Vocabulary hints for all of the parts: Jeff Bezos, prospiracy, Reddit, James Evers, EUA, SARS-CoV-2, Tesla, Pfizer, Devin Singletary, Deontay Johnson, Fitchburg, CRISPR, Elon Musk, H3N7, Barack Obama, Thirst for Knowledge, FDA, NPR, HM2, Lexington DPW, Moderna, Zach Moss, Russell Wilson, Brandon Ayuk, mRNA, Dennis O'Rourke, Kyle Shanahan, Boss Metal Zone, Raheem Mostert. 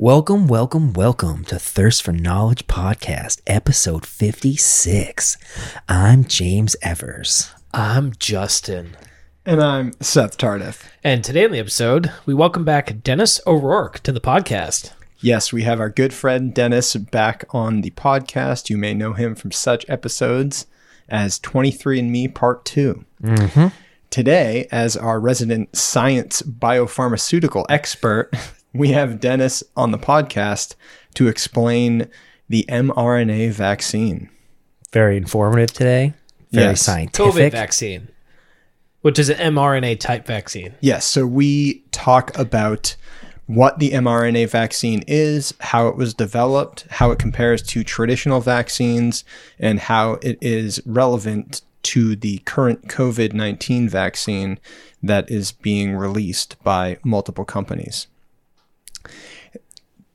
Welcome to Thirst for Knowledge Podcast, episode 56. I'm James Evers. I'm Justin. And I'm Seth Tardiff. And today on the episode, we welcome back Dennis O'Rourke to the podcast. Yes, we have our good friend Dennis back on the podcast. You may know him from such episodes as 23andMe Part 2. Mm-hmm. Today, as our resident science biopharmaceutical expert... we have Dennis on the podcast to explain the mRNA vaccine. Very informative today. Very scientific. COVID vaccine, which is an mRNA type vaccine. Yes. So we talk about what the mRNA vaccine is, how it was developed, how it compares to traditional vaccines, and how it is relevant to the current COVID-19 vaccine that is being released by multiple companies.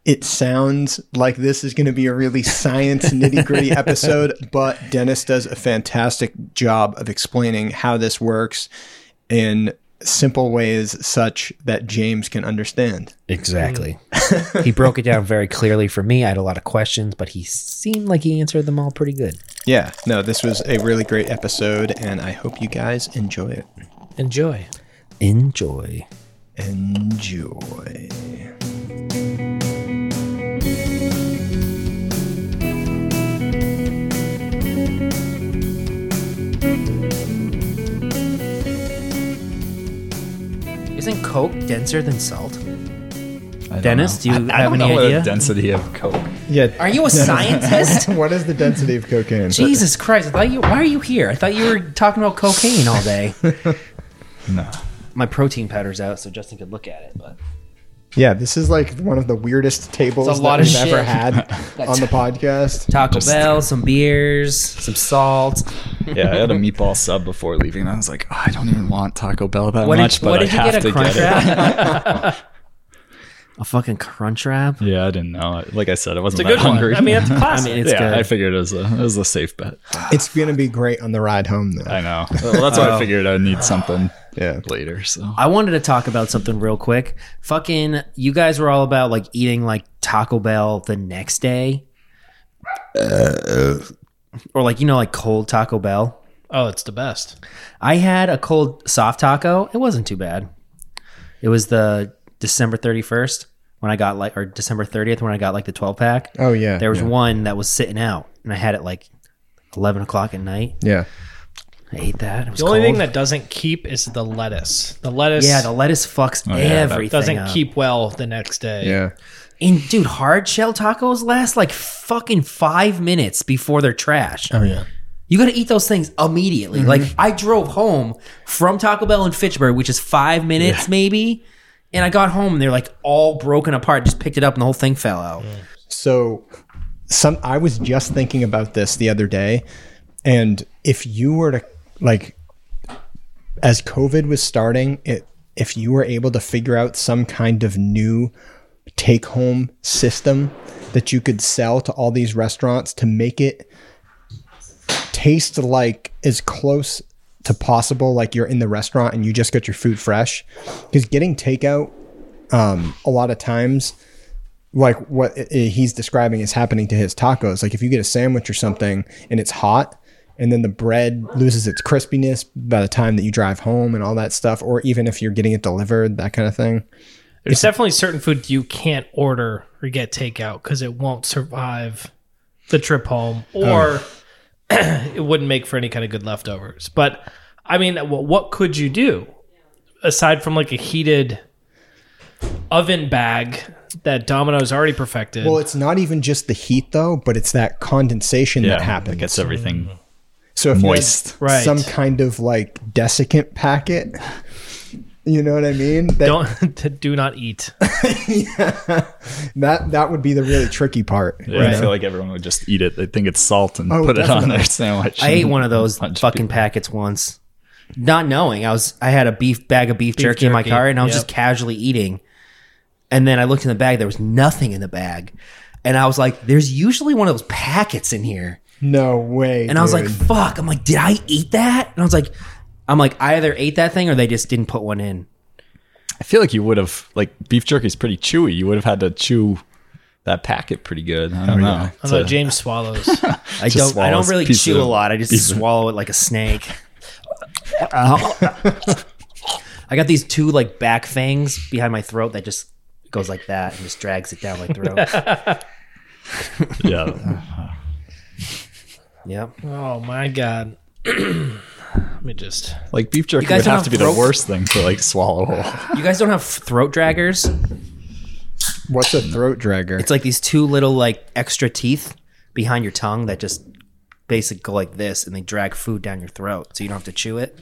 It sounds like this is going to be a really science nitty-gritty episode, but Dennis does a fantastic job of explaining how this works in simple ways such that James can understand. Exactly. He broke it down very clearly for me. I had a lot of questions, but he seemed like he answered them all pretty good. Yeah. No, this was a really great episode, and I hope you guys enjoy it. Enjoy. Isn't Coke denser than salt? Dennis, do you have any idea? I don't know the density of Coke. Yeah. Are you a scientist? What is the density of cocaine? Jesus Christ. Why are you here? I thought you were talking about cocaine all day. No. My protein powder's out, so Justin could look at it. But yeah, this is like one of the weirdest tables that we've ever had on the podcast. Taco Bell, some beers, some salt. Yeah, I had a meatball sub before leaving, and I was like, I don't even want Taco Bell that much, but I have to get it. A fucking crunch wrap? Yeah, I didn't know. Like I said, I wasn't that hungry. I mean, it's classic. Good. I figured it was a safe bet. It's going to be great on the ride home, though. I know. Well, that's why I figured I'd need something later. So I wanted to talk about something real quick. Fucking, you guys were all about like eating like Taco Bell the next day. Or like, you know, like cold Taco Bell. Oh, it's the best. I had a cold soft taco. It wasn't too bad. It was the... December 30th when I got like the 12 pack. Oh yeah. There was one that was sitting out and I had it like 11 o'clock at night. Yeah. I ate that. It was the only thing that doesn't keep is the lettuce. The lettuce fucks everything. Doesn't keep well the next day. Yeah. And dude, hard shell tacos last like fucking 5 minutes before they're trash. Oh yeah. You got to eat those things immediately. Mm-hmm. Like I drove home from Taco Bell in Fitchburg, which is 5 minutes maybe. And I got home and they're like all broken apart. Just picked it up and the whole thing fell out. So I was just thinking about this the other day. And if you were to like, as COVID was starting, if you were able to figure out some kind of new take home system that you could sell to all these restaurants to make it taste like as close to possible, like you're in the restaurant and you just got your food fresh, because getting takeout a lot of times, like what he's describing is happening to his tacos. Like if you get a sandwich or something and it's hot and then the bread loses its crispiness by the time that you drive home and all that stuff, or even if you're getting it delivered, that kind of thing. There's definitely certain food you can't order or get takeout because it won't survive the trip home, or it wouldn't make for any kind of good leftovers. But I mean, what could you do aside from like a heated oven bag that Domino's already perfected? Well, it's not even just the heat though, but it's that condensation that happens. It gets everything so if moist. You had some kind of like desiccant packet, you know what I mean? Do not eat. That would be the really tricky part. Yeah, right? I feel like everyone would just eat it. They think it's salt and put it on their sandwich. I ate one of those fucking packets once, not knowing. I had a bag of beef jerky in my car, and I was just casually eating. And then I looked in the bag. There was nothing in the bag, and I was like, "There's usually one of those packets in here." No way. And dude. I was like, "Fuck!" I'm like, "Did I eat that?" And I was like. I either ate that thing or they just didn't put one in. I feel like you would have, like, beef jerky is pretty chewy. You would have had to chew that packet pretty good. I don't know. I don't know. James swallows. I don't really chew a lot. I just swallow it like a snake. I got these two like back fangs behind my throat that just goes like that and just drags it down my throat. Yeah. Yep. Oh my God. Let me just like beef jerky would have to be the worst thing to like swallow. You guys don't have throat draggers? What's a throat dragger? It's like these two little like extra teeth behind your tongue that just basically go like this and they drag food down your throat so you don't have to chew it.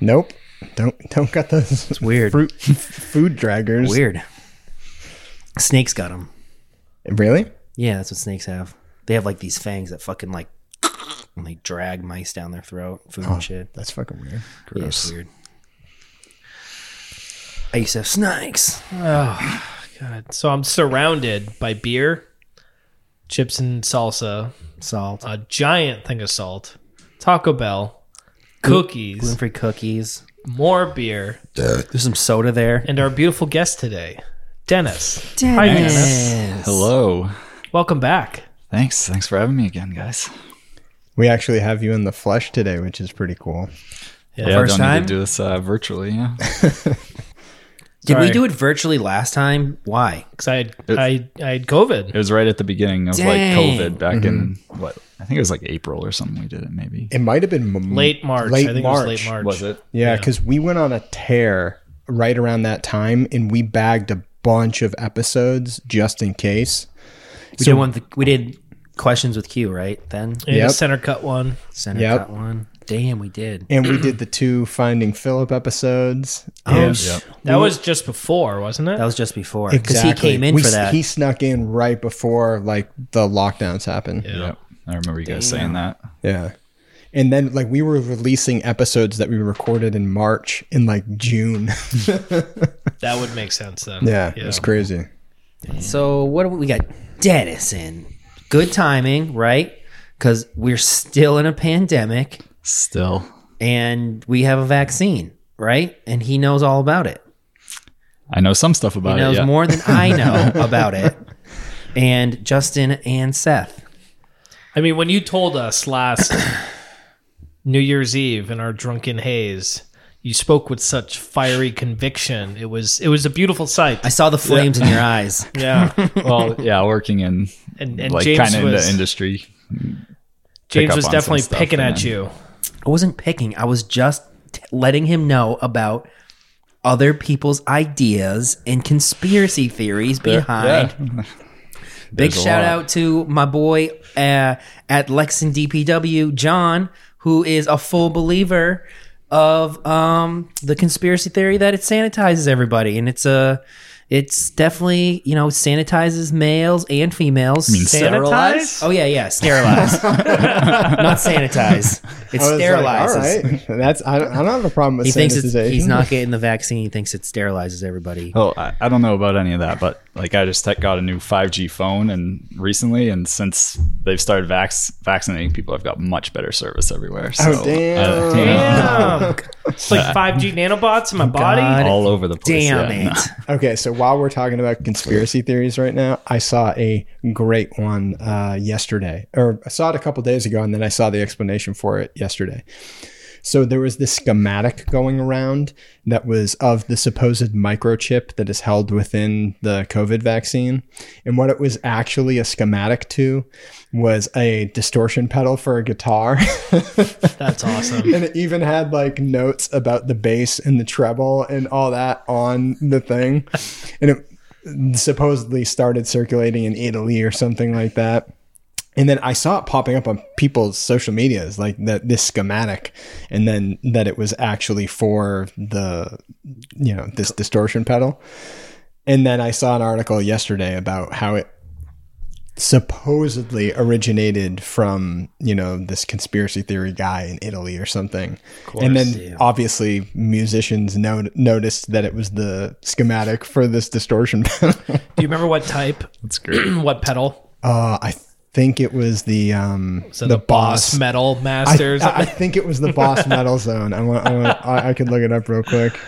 Nope. Don't got those. It's weird. Food draggers. Weird. Snakes got them. Really? Yeah, that's what snakes have. They have like these fangs that fucking like and they drag mice down their throat, food and shit. That's fucking weird. Gross. Yeah, it's weird. I used to have snakes. Oh, God. So I'm surrounded by beer, chips and salsa, salt, a giant thing of salt, Taco Bell, cookies, gluten-free cookies, more beer. There's some soda there. And our beautiful guest today, Dennis. Hi, Dennis. Hello. Welcome back. Thanks. Thanks for having me again, guys. We actually have you in the flesh today, which is pretty cool. Yeah, first time? I don't need to do this virtually, yeah. Did we do it virtually last time? Why? Because I had COVID. It was right at the beginning of like COVID back in, what, I think it was like April or something we did it maybe. It might have been late March. I think it was late March. Was it? Yeah, because we went on a tear right around that time and we bagged a bunch of episodes just in case. We did questions with Q, right? Then the center cut one. Damn, we did. And we did the two Finding Philip episodes. That was just before, wasn't it? That was just before. Exactly. Because he came in for that. He snuck in right before like the lockdowns happened. Yeah. Yep. I remember you guys saying that. Yeah. And then like we were releasing episodes that we recorded in March in like June. That would make sense then. Yeah. It was crazy. Damn. So what do we got? Dennis in. Good timing, right? Because we're still in a pandemic. Still. And we have a vaccine, right? And he knows all about it. I know some stuff about it. He knows more than I know about it. And Justin and Seth. I mean, when you told us last New Year's Eve in our drunken haze, you spoke with such fiery conviction. It was a beautiful sight. I saw the flames in your eyes. Yeah. Well, yeah, working in and like kind of in the industry. James was definitely picking at you. I wasn't picking. I was just letting him know about other people's ideas and conspiracy theories behind. Yeah. Big shout out to my boy at Lexington DPW, John, who is a full believer of the conspiracy theory that it sanitizes everybody, and it's definitely, you know, sanitizes males and females. I mean, sterilize? Oh yeah, sterilize. Not sanitize. It sterilizes. Like, all right. I don't have a problem with sanitization. He's not getting the vaccine. He thinks it sterilizes everybody. Oh, I don't know about any of that, but like I just got a new 5G phone recently, and since they've started vaccinating people, I've got much better service everywhere. So, oh damn! It's like 5G nanobots in my body, all over the place. Damn it! No. Okay, so while we're talking about conspiracy theories right now, I saw a great one yesterday, or I saw it a couple days ago, and then I saw the explanation for it yesterday. So there was this schematic going around that was of the supposed microchip that is held within the COVID vaccine. And what it was actually a schematic to was a distortion pedal for a guitar. That's awesome. And it even had like notes about the bass and the treble and all that on the thing. And it supposedly started circulating in Italy or something like that. And then I saw it popping up on people's social medias, like this schematic, and then that it was actually for the, you know, this distortion pedal. And then I saw an article yesterday about how it supposedly originated from, you know, this conspiracy theory guy in Italy or something. Course, and then obviously musicians noticed that it was the schematic for this distortion pedal. Do you remember what type? That's great. What pedal? I think it was the Boss Metal Masters. I think it was the Boss Metal Zone. I could look it up real quick.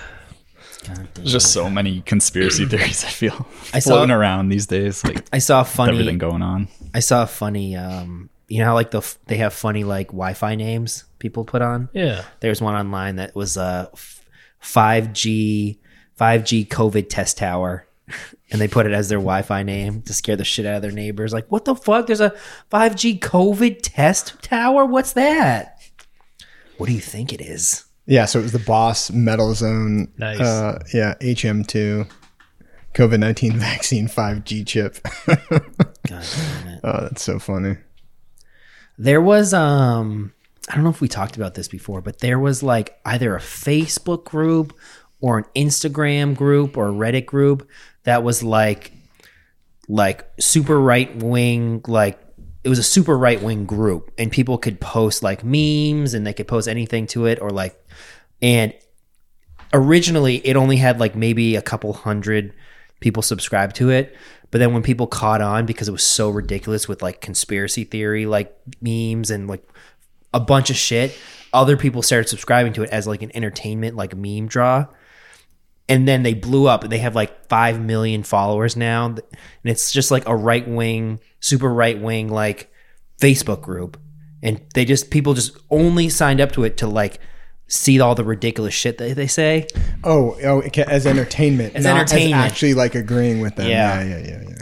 There's just so many conspiracy theories, I feel, floating around these days. Like, I saw funny everything going on. I saw funny, you know how like they have funny like Wi-Fi names people put on. Yeah, there's one online that was a 5G COVID test tower, and they put it as their Wi-Fi name to scare the shit out of their neighbors. Like, what the fuck? There's a 5G COVID test tower. What's that? What do you think it is? Yeah, so it was the Boss Metal Zone. Nice. Yeah, HM2, COVID-19 vaccine 5G chip. God damn it. Oh, that's so funny. There was, I don't know if we talked about this before, but there was like either a Facebook group or an Instagram group or a Reddit group that was like super right-wing, like, it was a super right-wing group, and people could post like memes and they could post anything to it, or like, and originally it only had like maybe a couple hundred people subscribed to it. But then when people caught on, because it was so ridiculous with like conspiracy theory, like memes and like a bunch of shit, other people started subscribing to it as like an entertainment, like meme draw. And then they blew up, and they have like 5 million followers now. And it's just like a right wing, super right wing, like Facebook group. And they just, people just only signed up to it to like see all the ridiculous shit that they say. Oh, as entertainment. As not entertainment. As actually like agreeing with them. Yeah.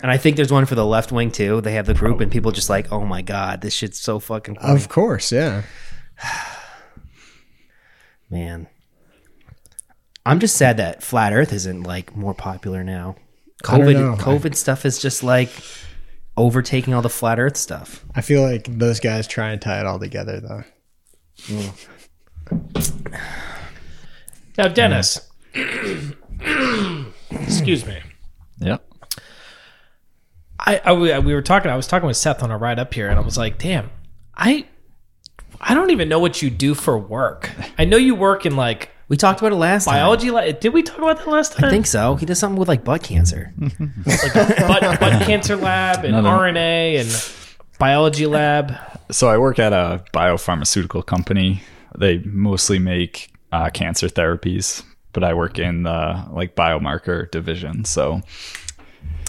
And I think there's one for the left wing too. They have the group, and people just like, oh my God, this shit's so fucking funny. Of course, yeah. Man. I'm just sad that Flat Earth isn't like more popular now. COVID stuff is just like overtaking all the Flat Earth stuff. I feel like those guys try and tie it all together though. Mm. Now, Dennis, excuse me. Yeah. I was talking with Seth on a ride up here, and I was like, damn, I don't even know what you do for work. I know you work in like, we talked about it last time. Biology. Did we talk about that last time? I think so. He does something with like butt cancer. Like butt cancer lab and RNA and biology lab. So I work at a biopharmaceutical company. They mostly make cancer therapies, but I work in the like biomarker division. So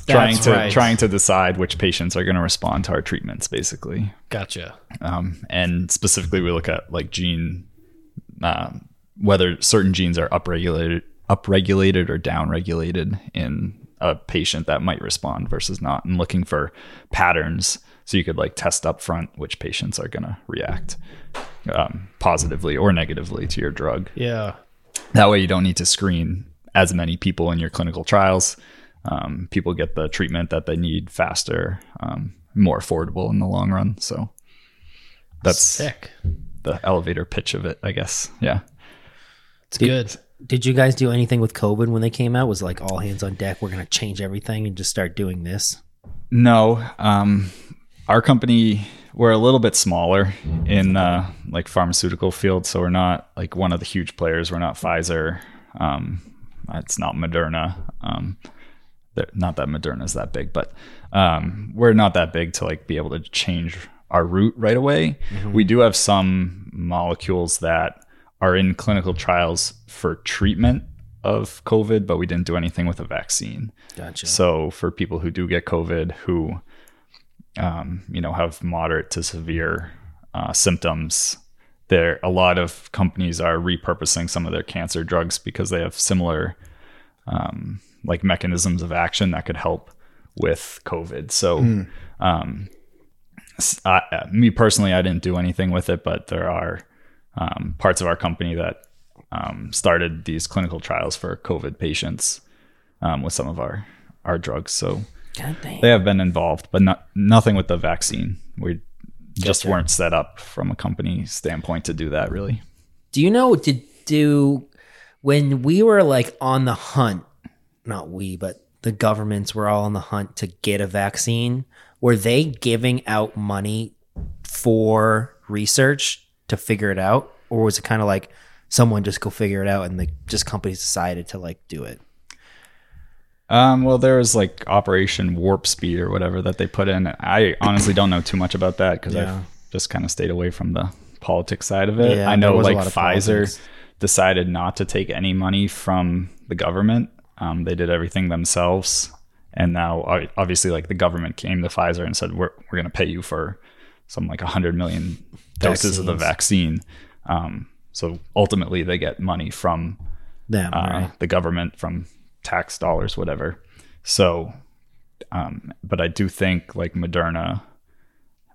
trying to decide which patients are going to respond to our treatments, basically. Gotcha. And specifically, we look at like gene. Whether certain genes are upregulated or downregulated in a patient that might respond versus not, and looking for patterns so you could like test up front which patients are going to react positively or negatively to your drug. Yeah. That way you don't need to screen as many people in your clinical trials. People get the treatment that they need faster, more affordable in the long run. So that's sick. The elevator pitch of it, I guess. Yeah. Good. Did you guys do anything with COVID when they came out? Was like all hands on deck, we're going to change everything and just start doing this? No. Our company, we're a little bit smaller in like pharmaceutical field. So we're not like one of the huge players. We're not Pfizer. It's not Moderna. Not that Moderna is that big, but we're not that big to like be able to change our route right away. Mm-hmm. We do have some molecules that are in clinical trials for treatment of COVID, but we didn't do anything with a vaccine. Gotcha. So for people who do get COVID, who have moderate to severe symptoms, a lot of companies are repurposing some of their cancer drugs because they have similar like mechanisms of action that could help with COVID. So me personally, I didn't do anything with it, but there are parts of our company that started these clinical trials for COVID patients with some of our drugs. So they have been involved, but nothing with the vaccine. We just weren't set up from a company standpoint to do that, really. Do you know what to do when we were like on the hunt? Not we, but the governments were all on the hunt to get a vaccine. Were they giving out money for research to figure it out, or was it kind of like someone just go figure it out and just companies decided to like do it? Well, there was like Operation Warp Speed or whatever that they put in. I honestly don't know too much about that because I've just kind of stayed away from the politics side of it. I know like Pfizer decided not to take any money from the government. They did everything themselves. And now, obviously, like, the government came to Pfizer and said, we're going to pay you for some, like, 100 million doses of the vaccine. So ultimately, they get money from them, right? The government, from tax dollars, whatever. So, but I do think, like, Moderna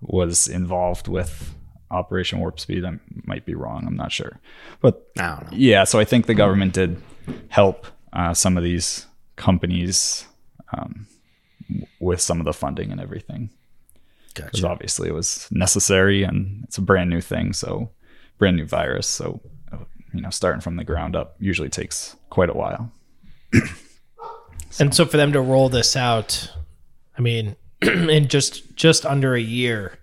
was involved with Operation Warp Speed. I might be wrong. I'm not sure. But I don't know. Yeah, so I think the government did help some of these companies with some of the funding and everything. Gotcha. Because obviously it was necessary, and it's a brand new thing, so brand new virus. So, you know, starting from the ground up usually takes quite a while. And so for them to roll this out, I mean, in just under a year,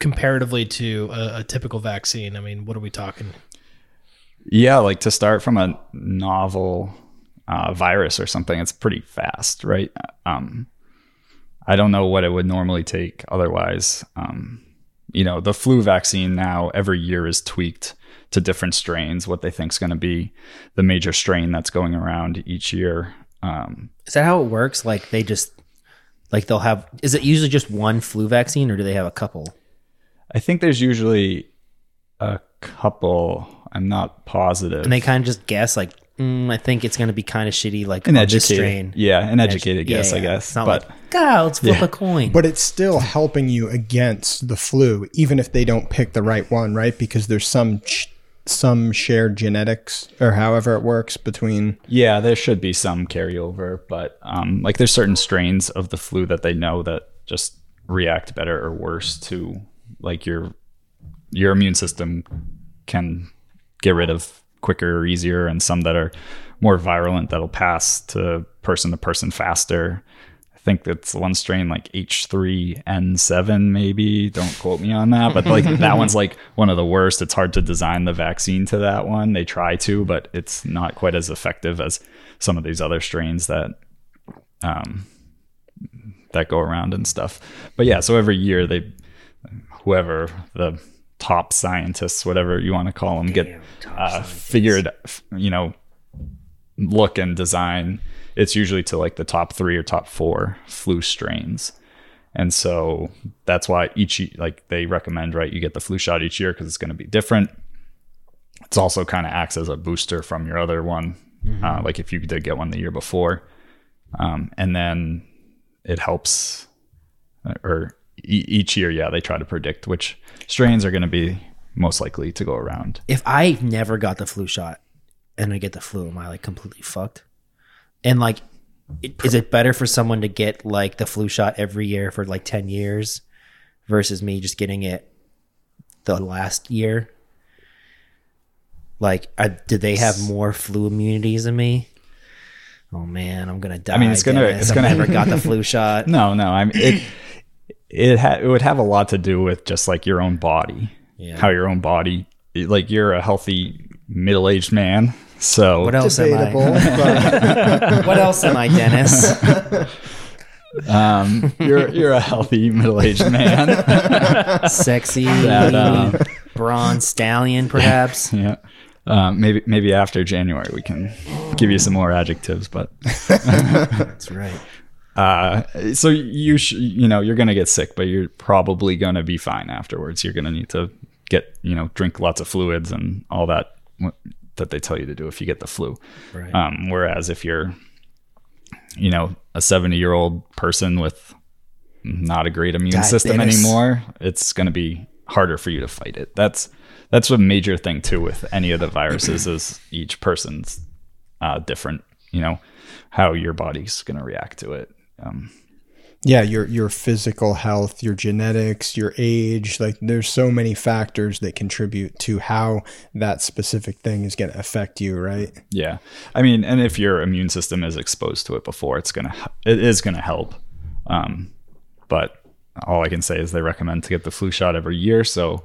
comparatively to a typical vaccine, I mean, what are we talking? Yeah, like, to start from a novel virus or something, it's pretty fast, right? I don't know what it would normally take otherwise. You know, the flu vaccine now every year is tweaked to different strains, what they think is going to be the major strain that's going around each year. Is that how it works? Like, they just, like, they'll have, is it usually just one flu vaccine, or do they have a couple? I think there's usually a couple. I'm not positive. And they kind of just guess, like, I think it's going to be kind of shitty, like, an educated strain. Yeah, an educated guess, yeah, yeah. I guess. It's not, but, like, God, let's flip a coin. But it's still helping you against the flu, even if they don't pick the right one, right? Because there's some shared genetics, or however it works between. Yeah, there should be some carryover, but like, there's certain strains of the flu that they know that just react better or worse to, like, your immune system can get rid of quicker or easier, and some that are more virulent that'll pass to person faster. I think that's one strain, like H3N7 maybe, don't quote me on that, but like that one's like one of the worst. It's hard to design the vaccine to that one. They try to, but it's not quite as effective as some of these other strains that that go around and stuff. But yeah, so every year they, whoever the top scientists, whatever you want to call them, get figured, you know, look and design. It's usually to like the top 3 or top 4 flu strains. And so that's why each, like, they recommend, right, you get the flu shot each year because it's going to be different. It's also kind of acts as a booster from your other one. Mm-hmm. Like if you did get one the year before. And then it helps, or each year, yeah, they try to predict which strains are going to be most likely to go around. If I never got the flu shot and I get the flu, am I like completely fucked? And like, is it better for someone to get like the flu shot every year for like 10 years versus me just getting it the last year? Like, do they have more flu immunities than me? Oh man, I'm going to die. I mean, it's gonna I never got the flu shot. No. I mean, it would have a lot to do with just like your own body, how your own body, like you're a healthy middle-aged man. So what else am I? What else am I, Dennis? You're a healthy middle-aged man, sexy, that, bronze stallion, perhaps. Yeah. Maybe after January we can give you some more adjectives, but that's right. So you know, you're going to get sick, but you're probably going to be fine afterwards. You're going to need to get, you know, drink lots of fluids and all that they tell you to do if you get the flu. Right. Whereas if you're, you know, a 70-year-old person with not a great immune system anymore, it's going to be harder for you to fight it. That's a major thing too, with any of the viruses is each person's, different, you know, how your body's going to react to it. Yeah, your physical health, your genetics, your age, like there's so many factors that contribute to how that specific thing is going to affect you, right? Yeah. I mean, and if your immune system is exposed to it before, it is going to help. But all I can say is they recommend to get the flu shot every year, so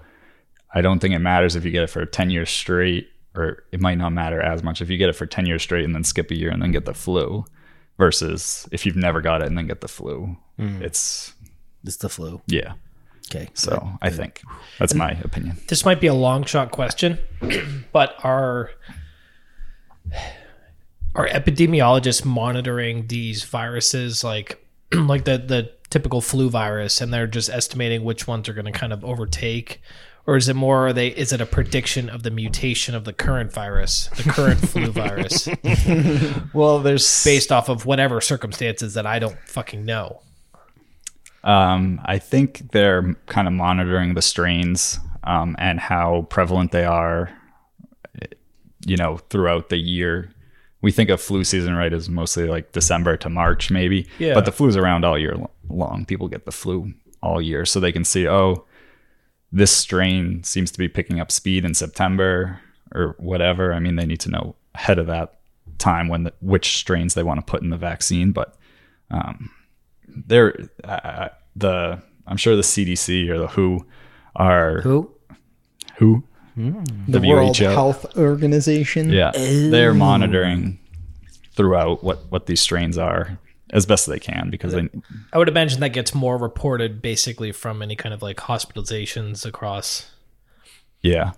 I don't think it matters if you get it for 10 years straight, or it might not matter as much if you get it for 10 years straight and then skip a year and then get the flu. Versus if you've never got it and then get the flu, it's the flu. Yeah. Okay. So I think that's my opinion. This might be a long shot question, but are epidemiologists monitoring these viruses like the typical flu virus, and they're just estimating which ones are going to kind of overtake? Or is it more, is it a prediction of the mutation of the current virus, the current flu virus? Well, there's... Based off of whatever circumstances that I don't fucking know. I think they're kind of monitoring the strains and how prevalent they are, you know, throughout the year. We think of flu season, right, as mostly like December to March maybe. Yeah. But the flu's around all year long. People get the flu all year. So they can see, oh... this strain seems to be picking up speed in September or whatever. I mean, they need to know ahead of that time which strains they want to put in the vaccine. But I'm sure the CDC or the WHO are who the World Health Organization. Yeah, they're monitoring throughout what these strains are as best they can, because I would imagine that gets more reported basically from any kind of like hospitalizations across. Yeah.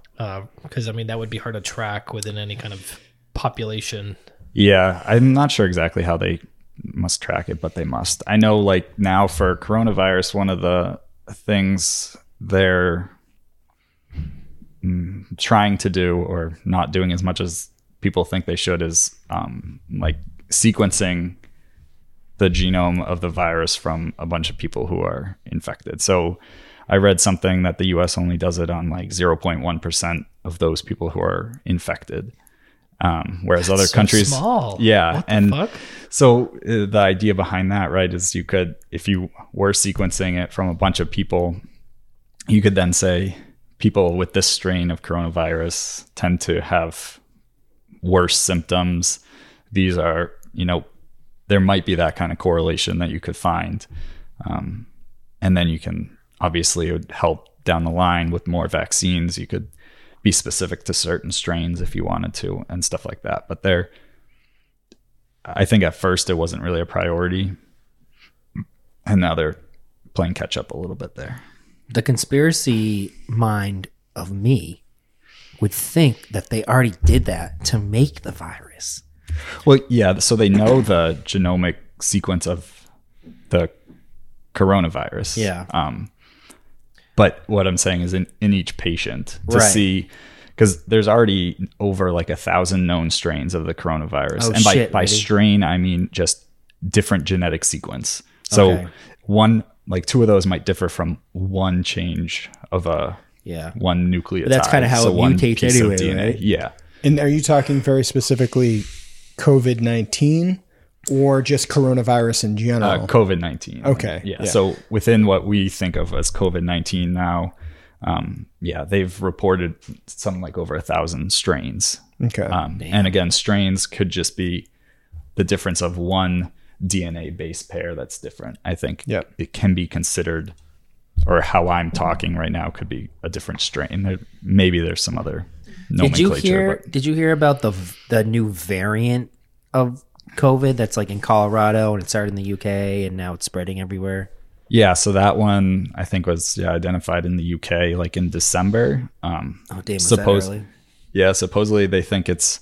Because I mean, that would be hard to track within any kind of population. Yeah. I'm not sure exactly how they must track it, but they must. I know like now for coronavirus, one of the things they're trying to do or not doing as much as people think they should is like sequencing the genome of the virus from a bunch of people who are infected. So I read something that the US only does it on like 0.1% of those people who are infected. Whereas that's other countries, small. Yeah. And fuck? So the idea behind that, right, is you could, if you were sequencing it from a bunch of people, you could then say people with this strain of coronavirus tend to have worse symptoms. These are, you know, there might be that kind of correlation that you could find. And then you can, obviously it would help down the line with more vaccines. You could be specific to certain strains if you wanted to and stuff like that. But I think at first it wasn't really a priority. And now they're playing catch up a little bit there. The conspiracy mind of me would think that they already did that to make the virus. Well, yeah, so they know the genomic sequence of the coronavirus. Yeah. But what I'm saying is in each patient to see, because there's already over like 1,000 known strains of the coronavirus. Oh, and by strain, I mean just different genetic sequence. So two of those might differ from one change of one nucleotide. But that's kind of how it mutates anyway, right? Yeah. And are you talking very specifically... COVID-19 or just coronavirus in general? COVID-19. Okay. Yeah. So within what we think of as COVID-19 now, they've reported something like over 1,000 strains. Okay. And again, strains could just be the difference of one DNA base pair that's different. I think it can be considered, or how I'm talking right now could be a different strain. Maybe there's some other... Did you hear about the new variant of COVID that's like in Colorado and it started in the UK and now it's spreading everywhere? Yeah, so that one I think was identified in the UK like in December. That early? Yeah, supposedly they think it's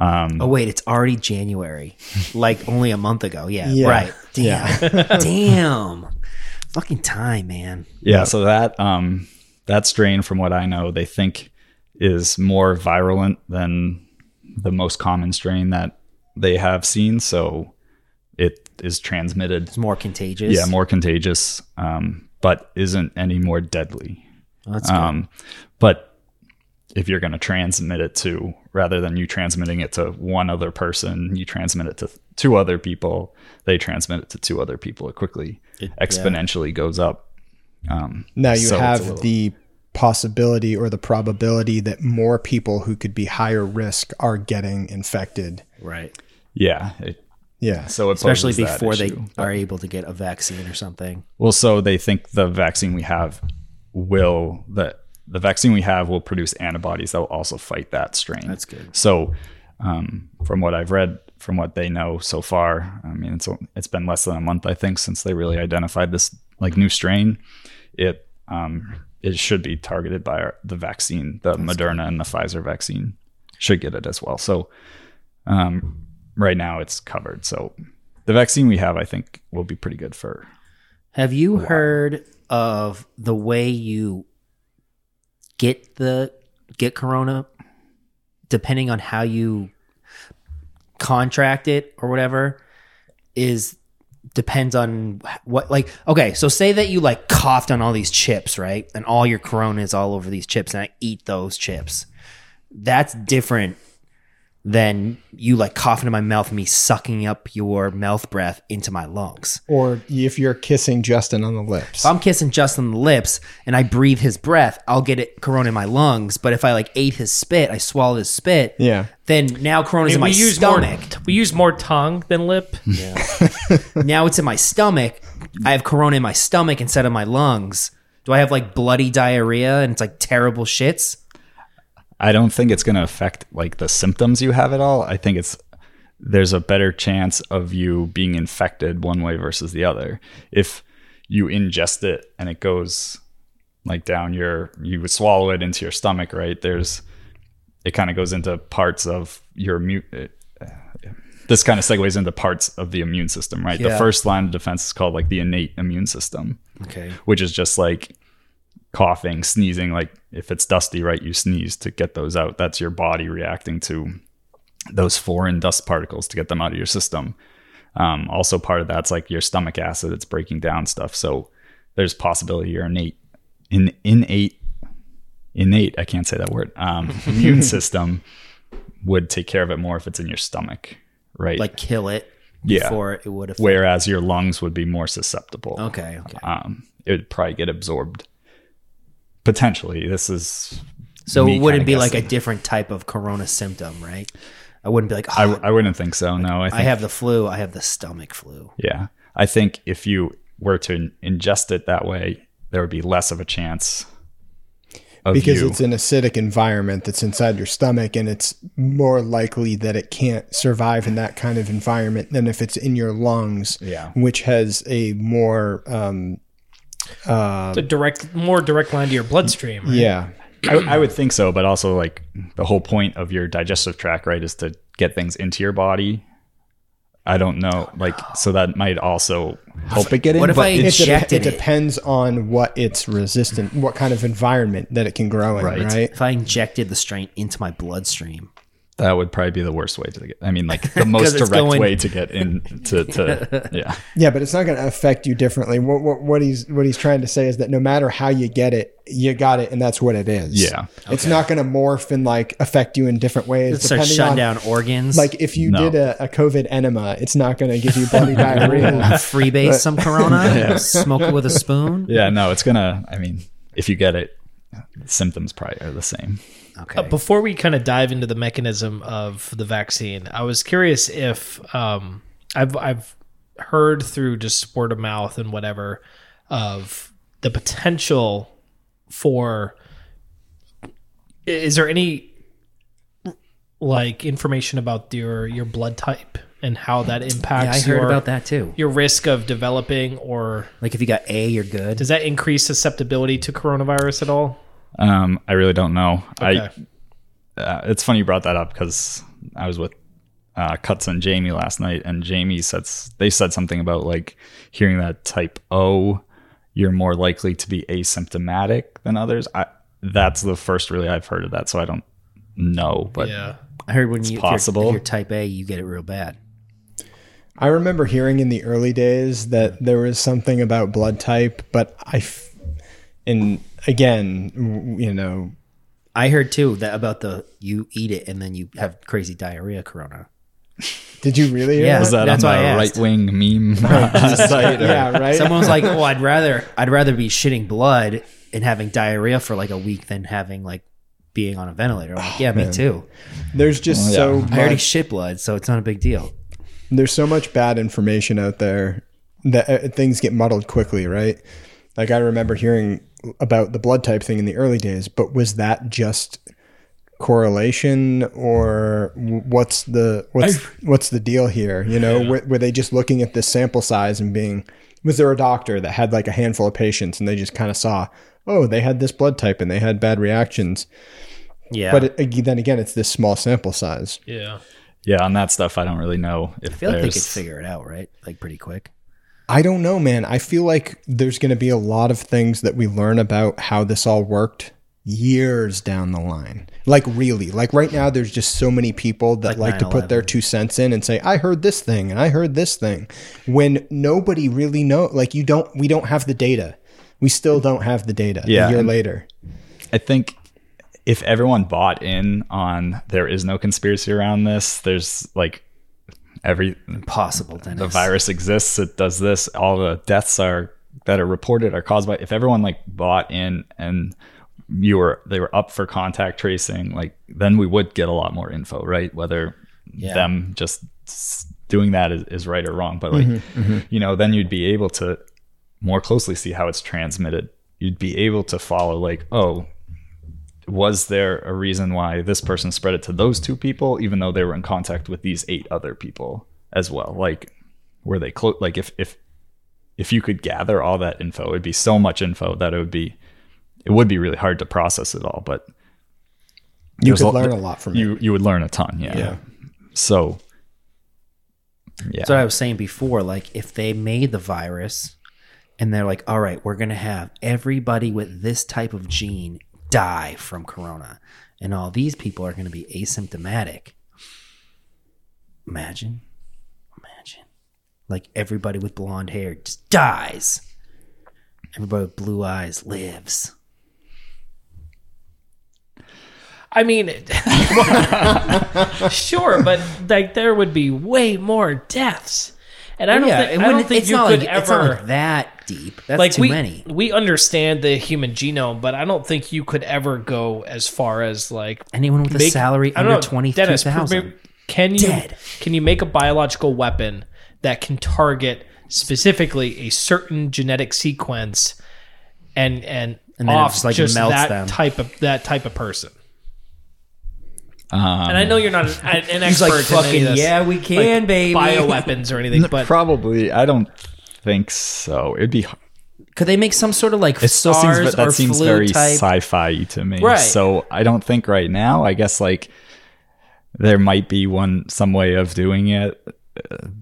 it's already January. Like only a month ago. Yeah. Right. Damn. Yeah. Damn. Fucking time, man. Yeah, so that strain, from what I know, they think is more virulent than the most common strain that they have seen. So it is transmitted. It's more contagious. Yeah, more contagious, but isn't any more deadly. Oh, that's good. But if you're going to transmit it to, rather than you transmitting it to one other person, you transmit it to two other people, they transmit it to two other people. It quickly exponentially goes up. Now you have the possibility or the probability that more people who could be higher risk are getting infected. Right. Yeah. So especially before they are able to get a vaccine or something. Well, so they think the vaccine we have will produce antibodies that will also fight that strain. That's good. So from what I've read, from what they know so far, I mean, it's been less than a month, I think, since they really identified this like new strain. It It should be targeted by the vaccine, the Moderna and the Pfizer vaccine should get it as well. So right now it's covered. So the vaccine we have, I think, will be pretty good for. Have you heard of the way you get corona, depending on how you contract it or whatever, depends on what, like, okay, so say that you like coughed on all these chips, right? And all your corona is all over these chips, and I eat those chips. That's different than you like coughing in my mouth and me sucking up your mouth breath into my lungs. Or if you're kissing Justin on the lips. If I'm kissing Justin on the lips and I breathe his breath, I'll get it corona in my lungs. But if I like ate his spit, I swallowed his spit. Yeah. Then now corona's in my stomach. We use more tongue than lip. Yeah. Now it's in my stomach. I have corona in my stomach instead of my lungs. Do I have like bloody diarrhea and it's like terrible shits? I don't think it's going to affect like the symptoms you have at all. I think there's a better chance of you being infected one way versus the other. If you ingest it and it goes like down you would swallow it into your stomach, right? It kind of goes into parts of your immune. This kind of segues into parts of the immune system, right? Yeah. The first line of defense is called like the innate immune system, okay, which is just like coughing, sneezing, like if it's dusty, right, you sneeze to get those out. That's your body reacting to those foreign dust particles to get them out of your system. Also part of that's like your stomach acid, it's breaking down stuff. So there's possibility your innate I can't say that word, immune system would take care of it more if it's in your stomach, right? Like kill it before it would affect. Whereas your lungs would be more susceptible. Okay. It would probably get absorbed. Potentially, so it wouldn't be guessing. Like a different type of corona symptom, right? I wouldn't be like, I wouldn't think so. No, I have the flu. I have the stomach flu. Yeah. I think if you were to ingest it that way, there would be less of a chance of because it's an acidic environment that's inside your stomach, and it's more likely that it can't survive in that kind of environment than if it's in your lungs, which has a more, direct line to your bloodstream, right? Yeah, I would think so. But also, like, the whole point of your digestive tract, right, is to get things into your body. I don't know, like, so that might also help it get in. What if I injected it? Depends on what it's resistant, what kind of environment that it can grow in, right? If I injected the strain into my bloodstream, that would probably be the worst way to get. I mean, like the most direct way to get in. Yeah, but it's not going to affect you differently. What he's trying to say is that no matter how you get it, you got it, and that's what it is. Yeah, okay. It's not going to morph and like affect you in different ways. It's depending shut on down organs. Like if you did a COVID enema, it's not going to give you bloody diarrhea. Freebase some corona, smoke it with a spoon. Yeah, no, it's gonna. I mean, if you get it, the symptoms probably are the same. Okay. Before we kind of dive into the mechanism of the vaccine, I was curious if I've heard through just word of mouth and whatever of the potential for. Is there any like information about your blood type and how that impacts? Yeah, I heard about that too. Your risk of developing, or like if you got A, you're good. Does that increase susceptibility to coronavirus at all? I really don't know. Okay. It's funny you brought that up because I was with Cuts and Jamie last night, and Jamie said something about like hearing that type O, you're more likely to be asymptomatic than others. That's the first really I've heard of that, so I don't know. But yeah, I heard when if you're type A, you get it real bad. I remember hearing in the early days that there was something about blood type, but again, you know, I heard too that about you eat it and then you have crazy diarrhea corona. Did you really hear that? Was that on the right-wing meme site? Yeah, right? Someone was like, oh, I'd rather be shitting blood and having diarrhea for like a week than having like being on a ventilator. I'm like, yeah, me too. There's just so much. I already shit blood, so it's not a big deal. There's so much bad information out there that things get muddled quickly, right? Like I remember hearing about the blood type thing in the early days, but was that just correlation, or what's the deal here? You know, were they just looking at this sample size and being was there a doctor that had like a handful of patients and they just kind of saw, oh, they had this blood type and they had bad reactions. Yeah. But it, then again, it's this small sample size. Yeah. Yeah. On that stuff, I don't really know. If I feel like they could figure it out, right? Like pretty quick. I don't know, man. I feel like there's going to be a lot of things that we learn about how this all worked years down the line. Like really, like right now, there's just so many people that like to put their 2 cents in and say, I heard this thing and I heard this thing, when nobody really knows. Like we don't have the data. We still don't have the data a year later. I think if everyone bought in on there is no conspiracy around this, there's like every possible thing. The virus exists. It does this. All the deaths that are reported are caused by, if everyone like bought in and they were up for contact tracing, like then we would get a lot more info, right? Whether them just doing that is right or wrong. But like, you know, then you'd be able to more closely see how it's transmitted. You'd be able to follow like, oh, was there a reason why this person spread it to those 2 people, even though they were in contact with these 8 other people as well? Like, were they close? Like if you could gather all that info, it'd be so much info that it would be really hard to process it all, but you could learn a lot from it. You would learn a ton. Yeah. So, yeah. So I was saying before, like if they made the virus and they're like, all right, we're going to have everybody with this type of gene die from corona, and all these people are going to be asymptomatic. Imagine like everybody with blonde hair just dies. Everybody with blue eyes lives. I mean, sure, but like there would be way more deaths. And I don't think you could ever. It's not like that deep. That's like too many. We understand the human genome, but I don't think you could ever go as far as like anyone with a salary under 22,000. Can you make a biological weapon that can target specifically a certain genetic sequence and then off like just melts that type of person? And I know you're not an expert like, fucking, in this, yeah, we can, like, baby. Bioweapons or anything, but... Probably. I don't think so. It'd be... Could they make some sort of, like, SARS or flu type? That seems very sci-fi to me. Right. So I don't think right now, I guess, like, there might be some way of doing it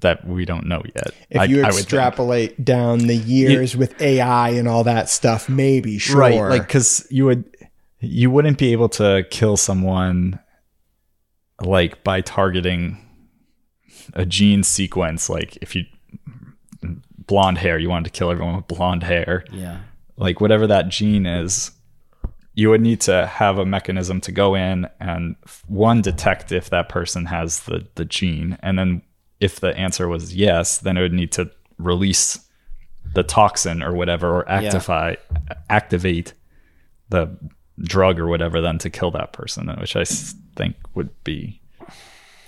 that we don't know yet. If you extrapolate down the years with AI and all that stuff, maybe, sure. Right, like, because you wouldn't be able to kill someone... like by targeting a gene sequence. Like if you blonde hair, you wanted to kill everyone with blonde hair. Yeah. Like whatever that gene is, you would need to have a mechanism to go in and one, detect if that person has the gene. And then if the answer was yes, then it would need to release the toxin or whatever, or activate the drug or whatever then to kill that person, which I think would be,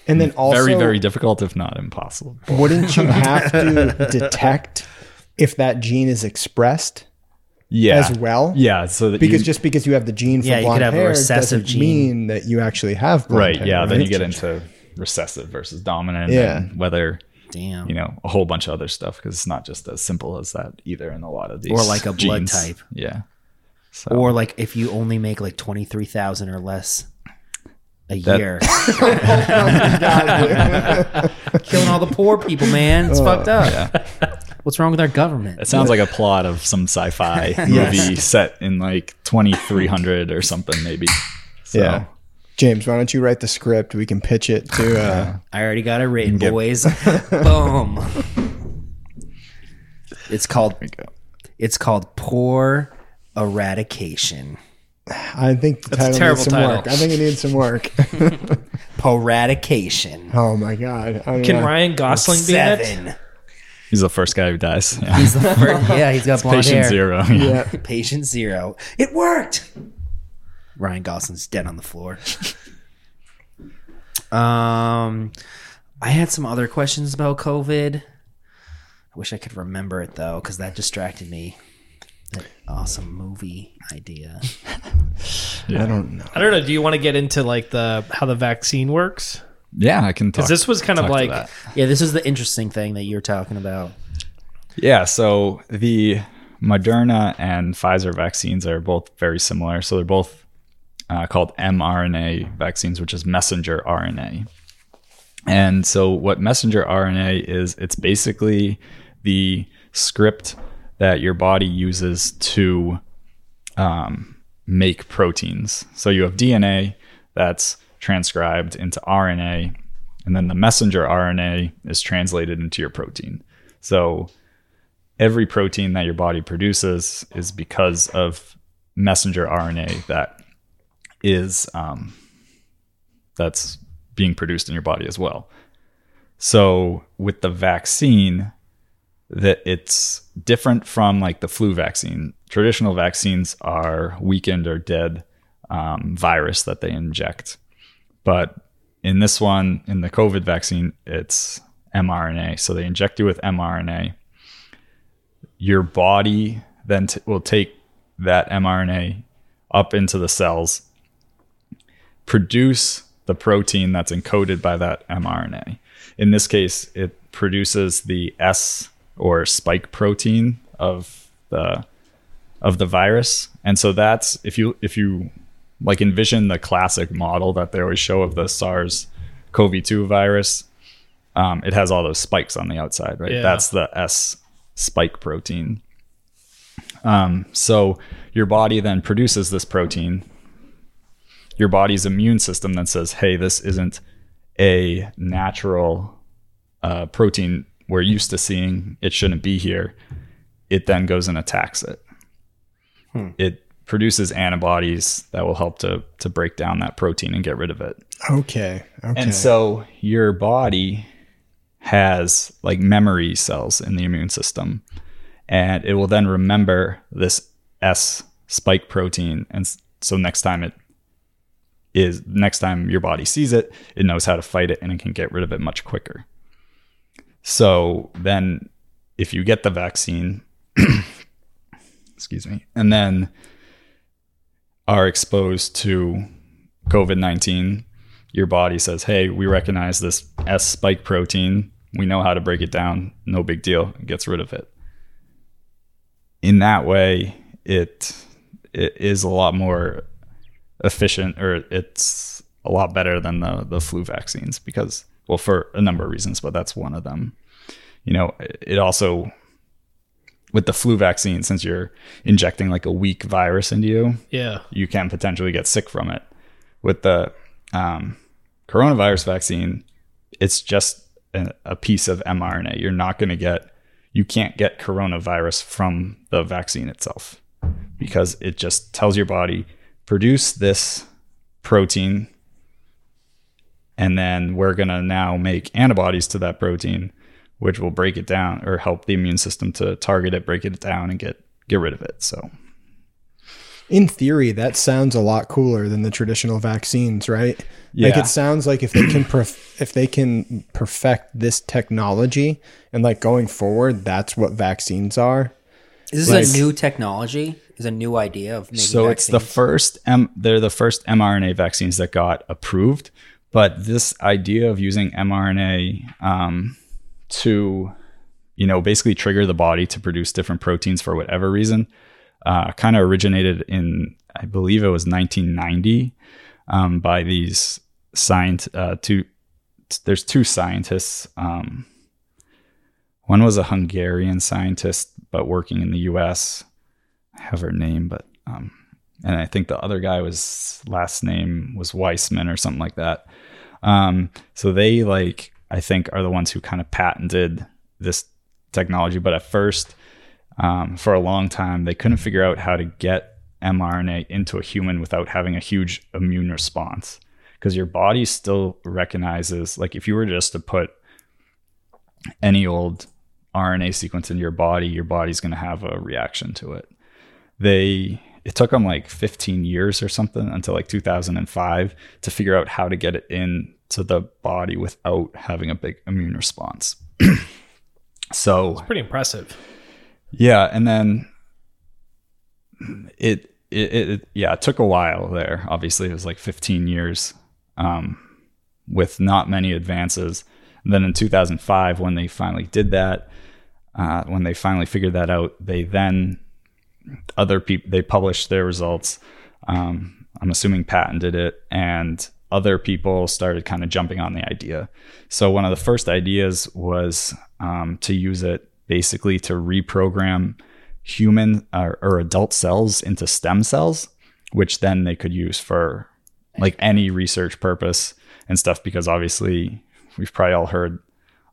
and then also very, very difficult, if not impossible. Wouldn't you have to detect if that gene is expressed as well? Yeah, so that just because you have the gene for blonde hair recessive doesn't mean that you actually have blonde hair. Yeah, right? Then you get into recessive versus dominant, and whether you know a whole bunch of other stuff, because it's not just as simple as that either in a lot of these, or like a blood type. Yeah. So. Or like if you only make like 23,000 or less a year. Oh my God, killing all the poor people, man. It's fucked up. Yeah. What's wrong with our government? It sounds like a plot of some sci-fi movie set in like 2300 or something, maybe. So. Yeah. James, why don't you write the script? We can pitch it to... I already got it written, boys. Boom. It's called Poor... Eradication. I think that's a terrible title. I think it needs some work. Poradication. Oh my God. Can Ryan Gosling be in it? He's the first guy who dies. Yeah, he's got blonde hair. Patient zero. Yeah. Patient zero. It worked. Ryan Gosling's dead on the floor. I had some other questions about COVID. I wish I could remember it though, because that distracted me. That awesome movie idea. Yeah. I don't know. Do you want to get into like how the vaccine works? Yeah, I can talk. Because this was kind of like... This is the interesting thing that you're talking about. Yeah, so the Moderna and Pfizer vaccines are both very similar. So they're both called mRNA vaccines, which is messenger RNA. And so what messenger RNA is, it's basically the script that your body uses to make proteins. So you have DNA that's transcribed into RNA, and then the messenger RNA is translated into your protein. So every protein that your body produces is because of messenger RNA that is that's being produced in your body as well. So with the vaccine, that it's different from like the flu vaccine. Traditional vaccines are weakened or dead virus that they inject. But in this one, in the COVID vaccine, it's mRNA. So they inject you with mRNA. Your body then will take that mRNA up into the cells, produce the protein that's encoded by that mRNA. In this case, it produces the S or spike protein of the virus. And so that's, if you like envision the classic model that they always show of the SARS-CoV-2 virus, it has all those spikes on the outside, right? Yeah. That's the S spike protein. So your body then produces this protein. Your body's immune system then says, hey, this isn't a natural protein we're used to seeing, it shouldn't be here. It then goes and attacks it. It produces antibodies that will help to break down that protein and get rid of it. Okay. And so your body has like memory cells in the immune system, and it will then remember this S spike protein. And so next time your body sees it, it knows how to fight it and it can get rid of it much quicker. So then if you get the vaccine, excuse me, and then are exposed to COVID-19, your body says, hey, we recognize this S spike protein. We know how to break it down. No big deal. It gets rid of it. In that way, it is a lot more efficient, or it's a lot better than the flu vaccines because, well, for a number of reasons, but that's one of them. You know, it also, with the flu vaccine, since you're injecting like a weak virus into you, you can potentially get sick from it. With the coronavirus vaccine, it's just a piece of mRNA. You're not going to get, you can't get coronavirus from the vaccine itself because it just tells your body, produce this protein, and then we're going to now make antibodies to that protein, which will break it down or help the immune system to target it, break it down, and get rid of it. So in theory, that sounds a lot cooler than the traditional vaccines, right? Yeah. Like it sounds like if they can perfect this technology and like going forward, that's what vaccines are. Is this a new technology? Is a new idea of making vaccines? It's they're the first mRNA vaccines that got approved. But this idea of using mRNA to, you know, basically trigger the body to produce different proteins for whatever reason kind of originated in, I believe it was 1990 by these scientists. There's two scientists. One was a Hungarian scientist, but working in the U.S. I have her name, but... and I think the other guy was last name was Weissman or something like that. So they like, I think are the ones who kind of patented this technology. But at first, for a long time, they couldn't figure out how to get mRNA into a human without having a huge immune response. Because your body still recognizes, like if you were just to put any old RNA sequence in your body's going to have a reaction to it. It took them like 15 years or something until like 2005 to figure out how to get it into the body without having a big immune response. So it's pretty impressive. Yeah. And then it took a while there. Obviously it was like 15 years, with not many advances. And then in 2005, when they finally did that, When they finally figured that out, they then they published their results. I'm assuming patented it, and other people started kind of jumping on the idea. So one of the first ideas was to use it basically to reprogram human or adult cells into stem cells, which then they could use for like any research purpose and stuff, because obviously we've probably all heard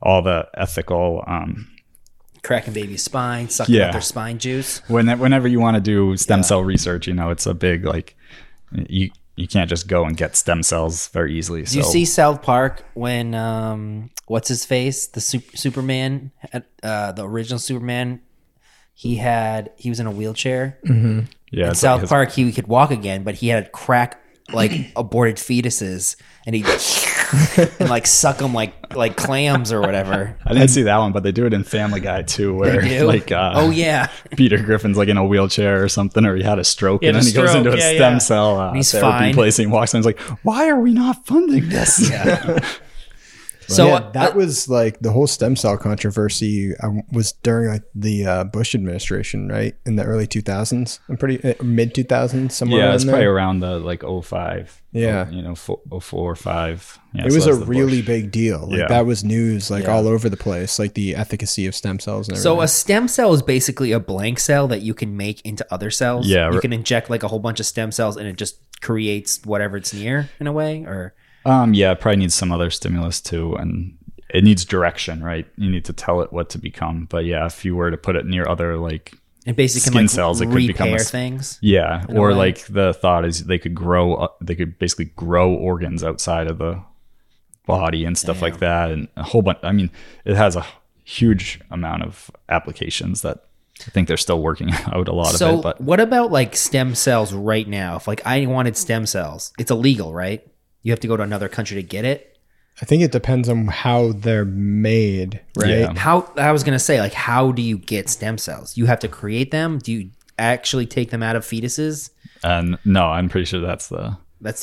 all the ethical cracking baby's spine, sucking up their spine juice. Whenever you want to do stem cell research, you know, it's a big, like, you can't just go and get stem cells very easily. Do you see South Park when what's his face, the Superman, the original Superman, he was in a wheelchair. Mm-hmm. Yeah, in South Park he could walk again, but he had crack, like, aborted fetuses, and he and like suck them like clams or whatever. I didn't see that one, but they do it in Family Guy too, where like Peter Griffin's like in a wheelchair or something, or he had a stroke, and then he goes into a stem cell therapy place, and he walks in and he's like, "Why are we not funding this?" Yeah. So that was like the whole stem cell controversy was during like the Bush administration, right? In the early 2000s, mid 2000s, somewhere. Yeah, it's probably around the like 05. Yeah, you know, 04 or 05. Yeah, it was a really big deal. Like, that was news all over the place, like the efficacy of stem cells. And everything. So a stem cell is basically a blank cell that you can make into other cells. Yeah, you can inject like a whole bunch of stem cells, and it just creates whatever it's near in a way, or. It probably needs some other stimulus too, and it needs direction, right? You need to tell it what to become. But yeah, if you were to put it near other like it basically skin can, like, cells, it could become things. Yeah, or like the thought is they could basically grow organs outside of the body and stuff like that, and a whole bunch. I mean, it has a huge amount of applications that I think they're still working out a lot of it. But what about like stem cells right now? If like I wanted stem cells, it's illegal, right? You have to go to another country to get it. I think it depends on how they're made, right? Yeah. I was going to say, like, how do you get stem cells? You have to create them? Do you actually take them out of fetuses? No, I'm pretty sure that's the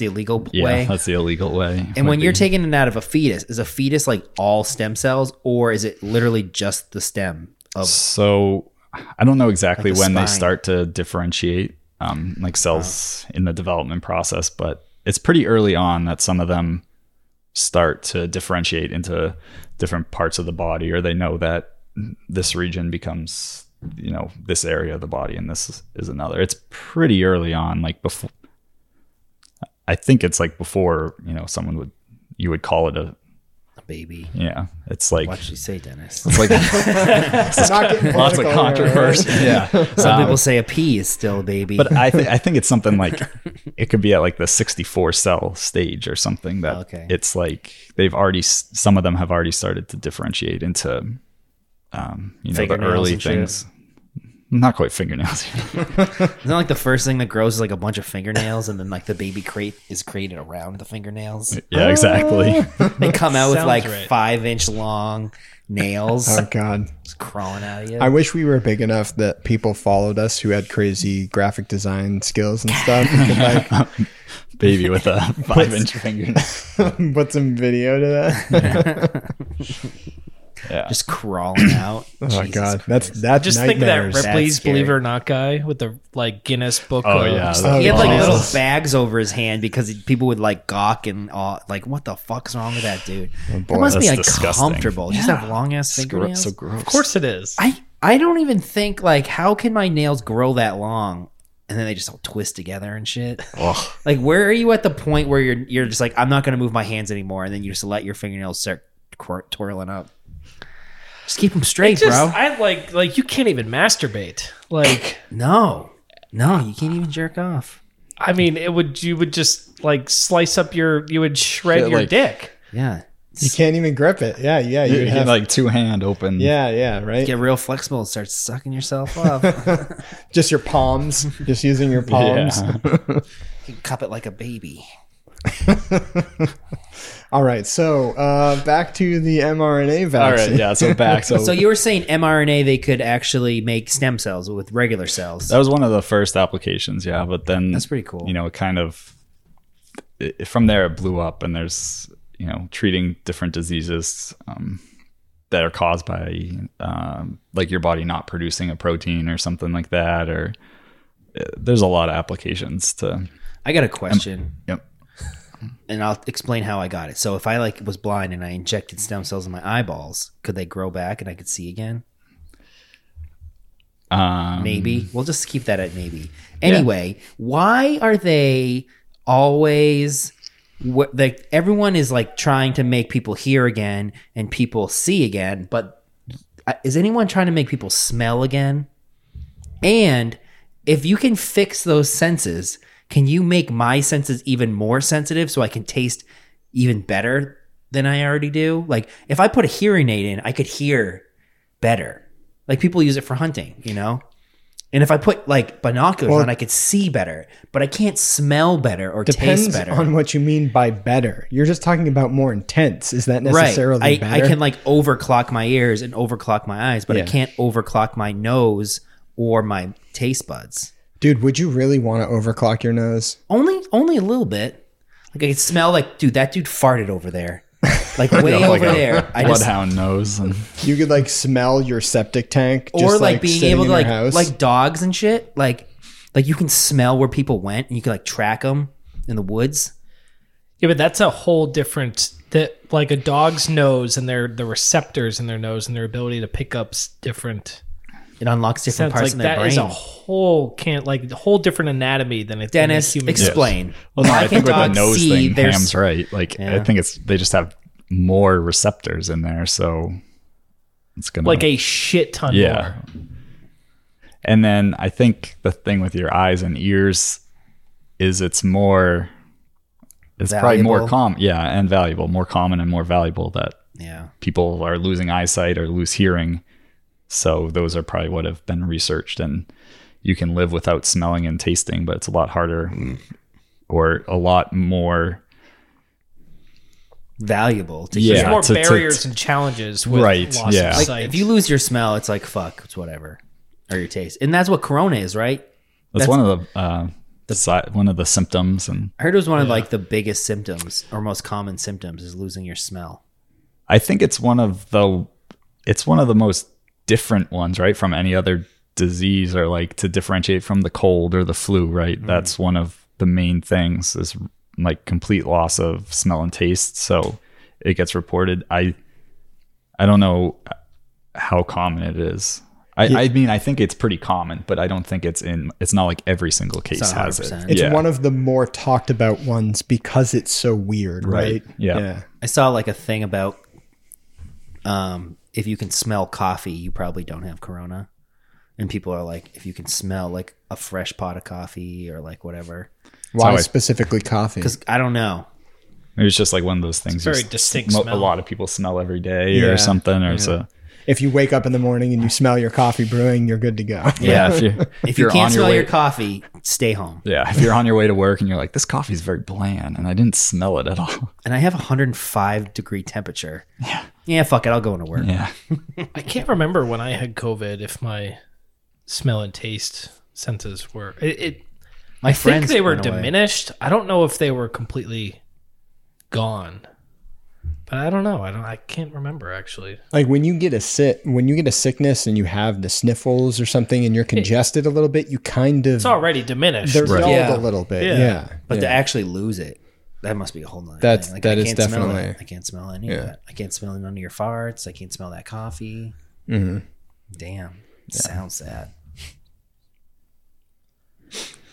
illegal way. Yeah, that's the illegal way. And when you're taking it out of a fetus, is a fetus like all stem cells, or is it literally just the stem? So I don't know exactly like when they start to differentiate like cells in the development process, but it's pretty early on that some of them start to differentiate into different parts of the body, or they know that this region becomes, you know, this area of the body and this is another. It's pretty early on, like before, I think it's like before, you know, you would call it a baby. Yeah. It's like, what did you say, Dennis? It's like lots of controversy. Right? Yeah. Some people say a pea is still a baby. But I think it's something like it could be at like the 64 cell stage or something that it's like some of them have already started to differentiate into, you know, the early things. Not quite fingernails. Isn't like the first thing that grows is like a bunch of fingernails, and then like the baby crate is created around the fingernails? Yeah, exactly. They come out with like 5-inch long nails. Oh God. Just crawling out of you. I wish we were big enough that people followed us who had crazy graphic design skills and stuff. Like, baby with a 5-inch fingernail. Put some video to that. Yeah. Just crawling out. Oh my God, that's just think of that Ripley's Believe It or Not guy with the like Guinness Book. Oh yeah, he had like little bags over his hand because people would like gawk and all, like, what the fuck's wrong with that dude? Oh, boy, that must be uncomfortable. Just have long ass fingernails. So gross. Of course it is. I don't even think, like, how can my nails grow that long? And then they just all twist together and shit. Ugh. Like, where are you at the point where you're just like, I'm not gonna move my hands anymore, and then you just let your fingernails start twirling up? Just keep them straight, bro. I like you can't even masturbate. Like, no, you can't even jerk off. I mean, you would just like slice up shred your dick. Yeah, you can't even grip it. Yeah, yeah, you have like two hand open. Yeah, yeah, right. You get real flexible and start sucking yourself up. Just your palms. Just using your palms. Yeah. You can cup it like a baby. All right, so back to the mRNA vaccine. All right, yeah, so back. So you were saying mRNA, they could actually make stem cells with regular cells. That was one of the first applications, yeah. But then that's pretty cool. You know, from there it blew up, and there's, you know, treating different diseases. that are caused by like your body not producing a protein or something like that, or there's a lot of applications to. I got a question. Yep. And I'll explain how I got it. So if I like was blind and I injected stem cells in my eyeballs, could they grow back and I could see again? Maybe. We'll just keep that at maybe. Anyway, yeah. Why are they always like everyone is like trying to make people hear again and people see again, but is anyone trying to make people smell again? And if you can fix those senses, can you make my senses even more sensitive so I can taste even better than I already do? Like if I put a hearing aid in, I could hear better. Like people use it for hunting, you know? And if I put like binoculars on, I could see better, but I can't smell better or taste better. Depends on what you mean by better. You're just talking about more intense. Is that necessarily better? I can like overclock my ears and overclock my eyes, but I can't overclock my nose or my taste buds. Dude, would you really want to overclock your nose? Only a little bit. Like I could smell like, dude, that dude farted over there. Like way over there. I just bloodhound nose. And you could like smell your septic tank, or just like being able to like dogs and shit. Like you can smell where people went, and you can like track them in the woods. Yeah, but that's a whole different. That like a dog's nose and the receptors in their nose and their ability to pick up different. It unlocks different parts of their brain. That is a whole whole different anatomy than it's Dennis, human. Explain. Yes. Well, no, I think with the nose thing, Ham's right. Like I think they just have more receptors in there, so it's gonna like a shit ton more. And then I think the thing with your eyes and ears is it's probably more common, and valuable, more common and more valuable that people are losing eyesight or lose hearing. So those are probably what have been researched, and you can live without smelling and tasting, but it's a lot harder or a lot more valuable to hear. There's more barriers and challenges with loss of sight. Like, if you lose your smell, it's like, fuck, it's whatever. Or your taste. And that's what corona is, right? That's one of the symptoms. And I heard it was one of like the biggest symptoms or most common symptoms is losing your smell. I think it's one of the most different ones, right, from any other disease, or like to differentiate from the cold or the flu, right? Mm-hmm. That's one of the main things is like complete loss of smell and taste. So it gets reported. I don't know how common it is. I mean, I think it's pretty common, but I don't think it's not like every single case has it. It's one of the more talked about ones because it's so weird, right? Yeah. I saw like a thing about if you can smell coffee, you probably don't have corona. And people are like, if you can smell like a fresh pot of coffee or like whatever. Why specifically coffee? Because I don't know. Maybe it's just like one of those things. It's very distinct smell. A lot of people smell every day or something. Or so. If you wake up in the morning and you smell your coffee brewing, you're good to go. Yeah. If you can't smell your coffee, stay home. Yeah. If you're on your way to work and you're like, this coffee's very bland and I didn't smell it at all. And I have 105-degree temperature. Yeah. Yeah, fuck it. I'll go into work. Yeah. I can't remember when I had COVID if my smell and taste senses were. I think they were diminished. Away. I don't know if they were completely gone, but I don't know. I can't remember actually. Like when you get a sickness and you have the sniffles or something, and you're congested a little bit, you kind of it's already diminished. They're dulled a little bit, but to actually lose it. That must be a whole nother thing. Like, that is definitely. I can't smell any of that. I can't smell none of your farts. I can't smell that coffee. Mm-hmm. Damn. Yeah. Sounds sad.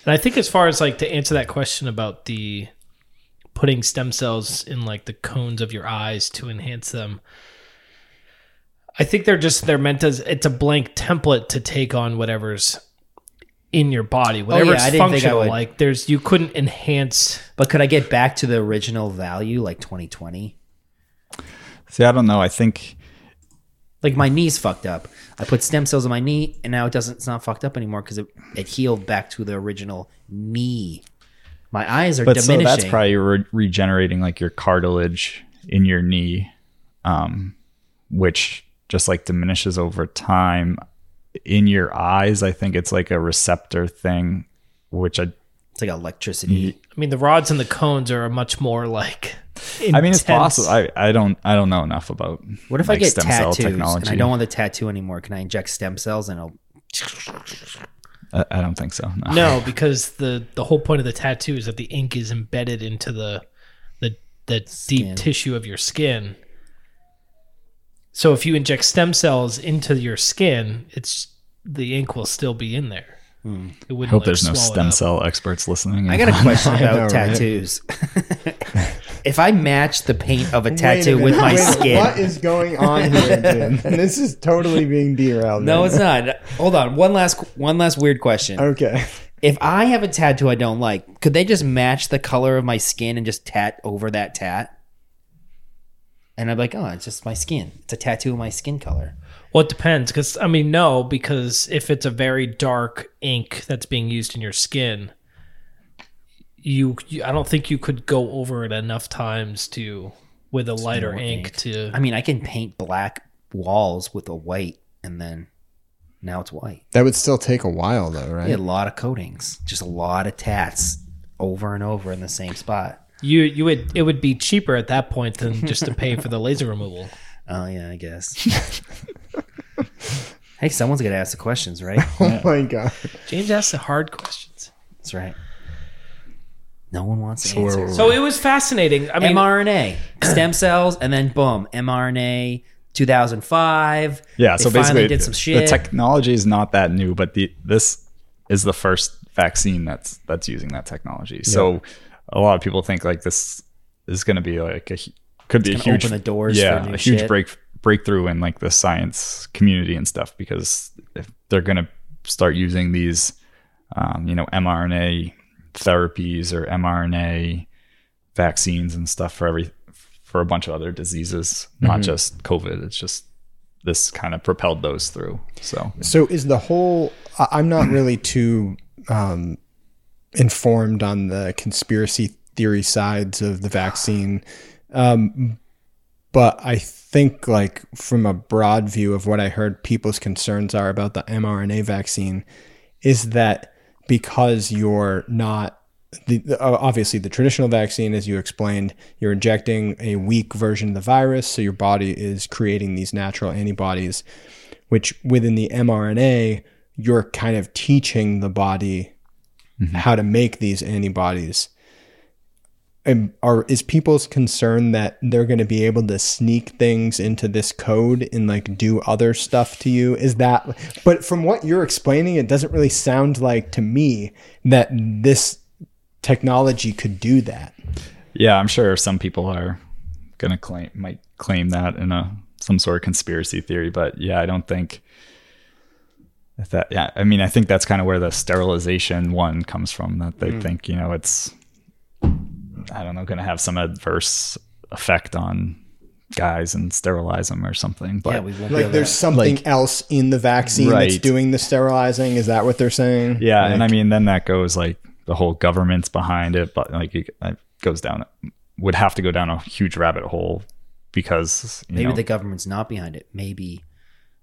And I think as far as like to answer that question about the putting stem cells in like the cones of your eyes to enhance them, I think they're meant as it's a blank template to take on whatever's in your body, whatever it's functional, like you couldn't enhance. But could I get back to the original value, like 2020? See, I don't know. I think like my knee's fucked up. I put stem cells in my knee, and now it's not fucked up anymore because it healed back to the original knee. My eyes are diminishing. So that's probably regenerating like your cartilage in your knee, which just like diminishes over time. In your eyes, I think it's like a receptor thing, which it's like electricity. I mean, the rods and the cones are much more like Intense. I mean, it's possible. I don't know enough about. What if I get stem tattoos cell technology? And I don't want the tattoo anymore? Can I inject stem cells and it'll? I don't think so. No, because the whole point of the tattoo is that the ink is embedded into the deep tissue of your skin. So if you inject stem cells into your skin, it's the ink will still be in there. Hmm. It wouldn't. I hope there's no stem cell experts listening. I got a question about tattoos. If I match the paint of a tattoo with my skin, what is going on here? This is totally being derailed. No, it's not. Hold on. One last weird question. Okay. If I have a tattoo I don't like, could they just match the color of my skin and just tat over that tat? And I'm like, oh, it's just my skin. It's a tattoo of my skin color. Well, it depends. Because, I mean, no, because if it's a very dark ink that's being used in your skin, I don't think you could go over it enough times to with a lighter ink to. I mean, I can paint black walls with a white, and then now it's white. That would still take a while, though, right? Yeah, a lot of coatings, just a lot of tats over and over in the same spot. You would it would be cheaper at that point than just to pay for the laser removal. Oh yeah, I guess. Hey, someone's gonna ask the questions, right? Oh my god, James asks the hard questions. That's right. No one wants to answer. So it was fascinating. I mean, mRNA, stem cells, and then boom, mRNA. 2005. Yeah. So basically, did some shit. The technology is not that new, but this is the first vaccine that's using that technology. Yeah. So a lot of people think like this is going to be like huge open the doors. Yeah, for a huge breakthrough in like the science community and stuff, because if they're going to start using these, mRNA therapies or mRNA vaccines and stuff for a bunch of other diseases, not just COVID. It's just this kind of propelled those through. So is the whole? I'm not really too informed on the conspiracy theory sides of the vaccine. But I think like from a broad view of what I heard people's concerns are about the mRNA vaccine is that because you're not, obviously the traditional vaccine, as you explained, you're injecting a weak version of the virus. So your body is creating these natural antibodies, which within the mRNA, you're kind of teaching the body how to make these antibodies. And is people's concern that they're going to be able to sneak things into this code and like do other stuff to you? Is that, but from what you're explaining, it doesn't really sound like to me that this technology could do that. Yeah, I'm sure some people are going to claim that in some sort of conspiracy theory, but yeah, I don't think that. Yeah, I mean, I think that's kind of where the sterilization one comes from, that they think, it's, I don't know, going to have some adverse effect on guys and sterilize them or something. But yeah, there's something else in the vaccine that's doing the sterilizing. Is that what they're saying? Yeah. And I mean, then that goes like the whole government's behind it, but like it goes down, would have to go down a huge rabbit hole, because maybe the government's not behind it. Maybe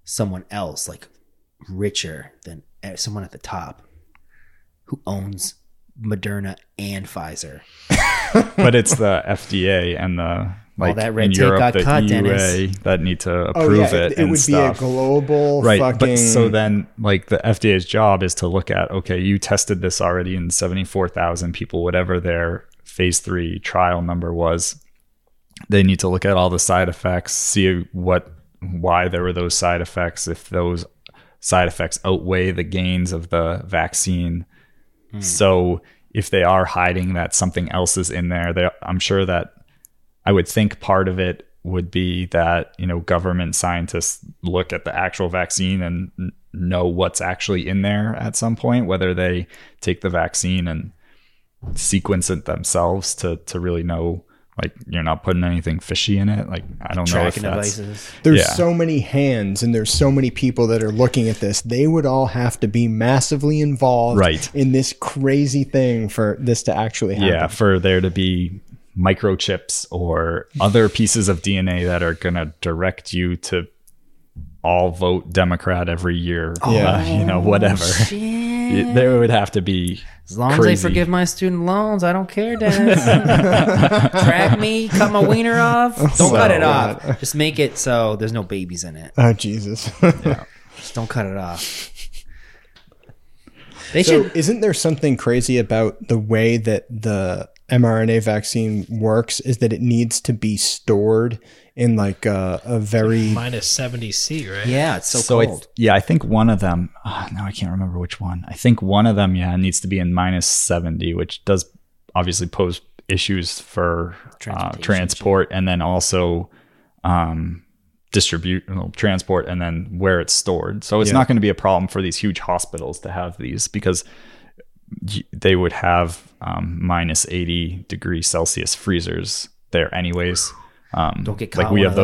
someone else like richer than someone at the top who owns Moderna and Pfizer. But it's the FDA and the like that red in Europe, got the cut, EUA Dennis. That need to approve it. It would be a global fucking. But so then, like the FDA's job is to look at, okay, you tested this already in 74,000 people, whatever their phase 3 trial number was. They need to look at all the side effects, see why there were those side effects, if those side effects outweigh the gains of the vaccine. So if they are hiding that something else is in there, I'm sure that I would think part of it would be that, government scientists look at the actual vaccine and know what's actually in there at some point, whether they take the vaccine and sequence it themselves to really know, like, you're not putting anything fishy in it. Like, I don't know if that's... There's so many hands and there's so many people that are looking at this. They would all have to be massively involved in this crazy thing for this to actually happen. Yeah, for there to be microchips or other pieces of DNA that are going to direct you to all vote Democrat every year, you know, whatever. Shit. There would have to be as long crazy. As they forgive my student loans, I don't care, Dennis. Drag me, cut my wiener off. Don't cut it off. Just make it so there's no babies in it. Oh, Jesus. Yeah. Just don't cut it off. So isn't there something crazy about the way that the mRNA vaccine works is that it needs to be stored in like a very... Minus 70 C, right? Yeah, it's so cold. I think one of them... Oh, no, I can't remember which one. I think one of them, needs to be in minus 70, which does obviously pose issues for transport and then also... transport and then where it's stored. So it's not going to be a problem for these huge hospitals to have these because they would have minus 80 degree Celsius freezers there anyways. Don't get caught. Like we have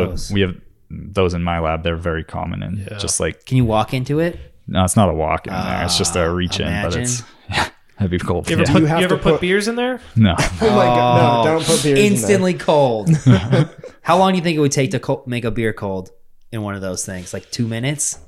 those in my lab. They're very common and just like, can you walk into it? No, it's not a walk in there. It's just a reach in, but it's that'd be cold. You ever put beers in there? No. Oh my God. No, don't put beers in there. Instantly cold. How long do you think it would take to make a beer cold in one of those things? Like 2 minutes?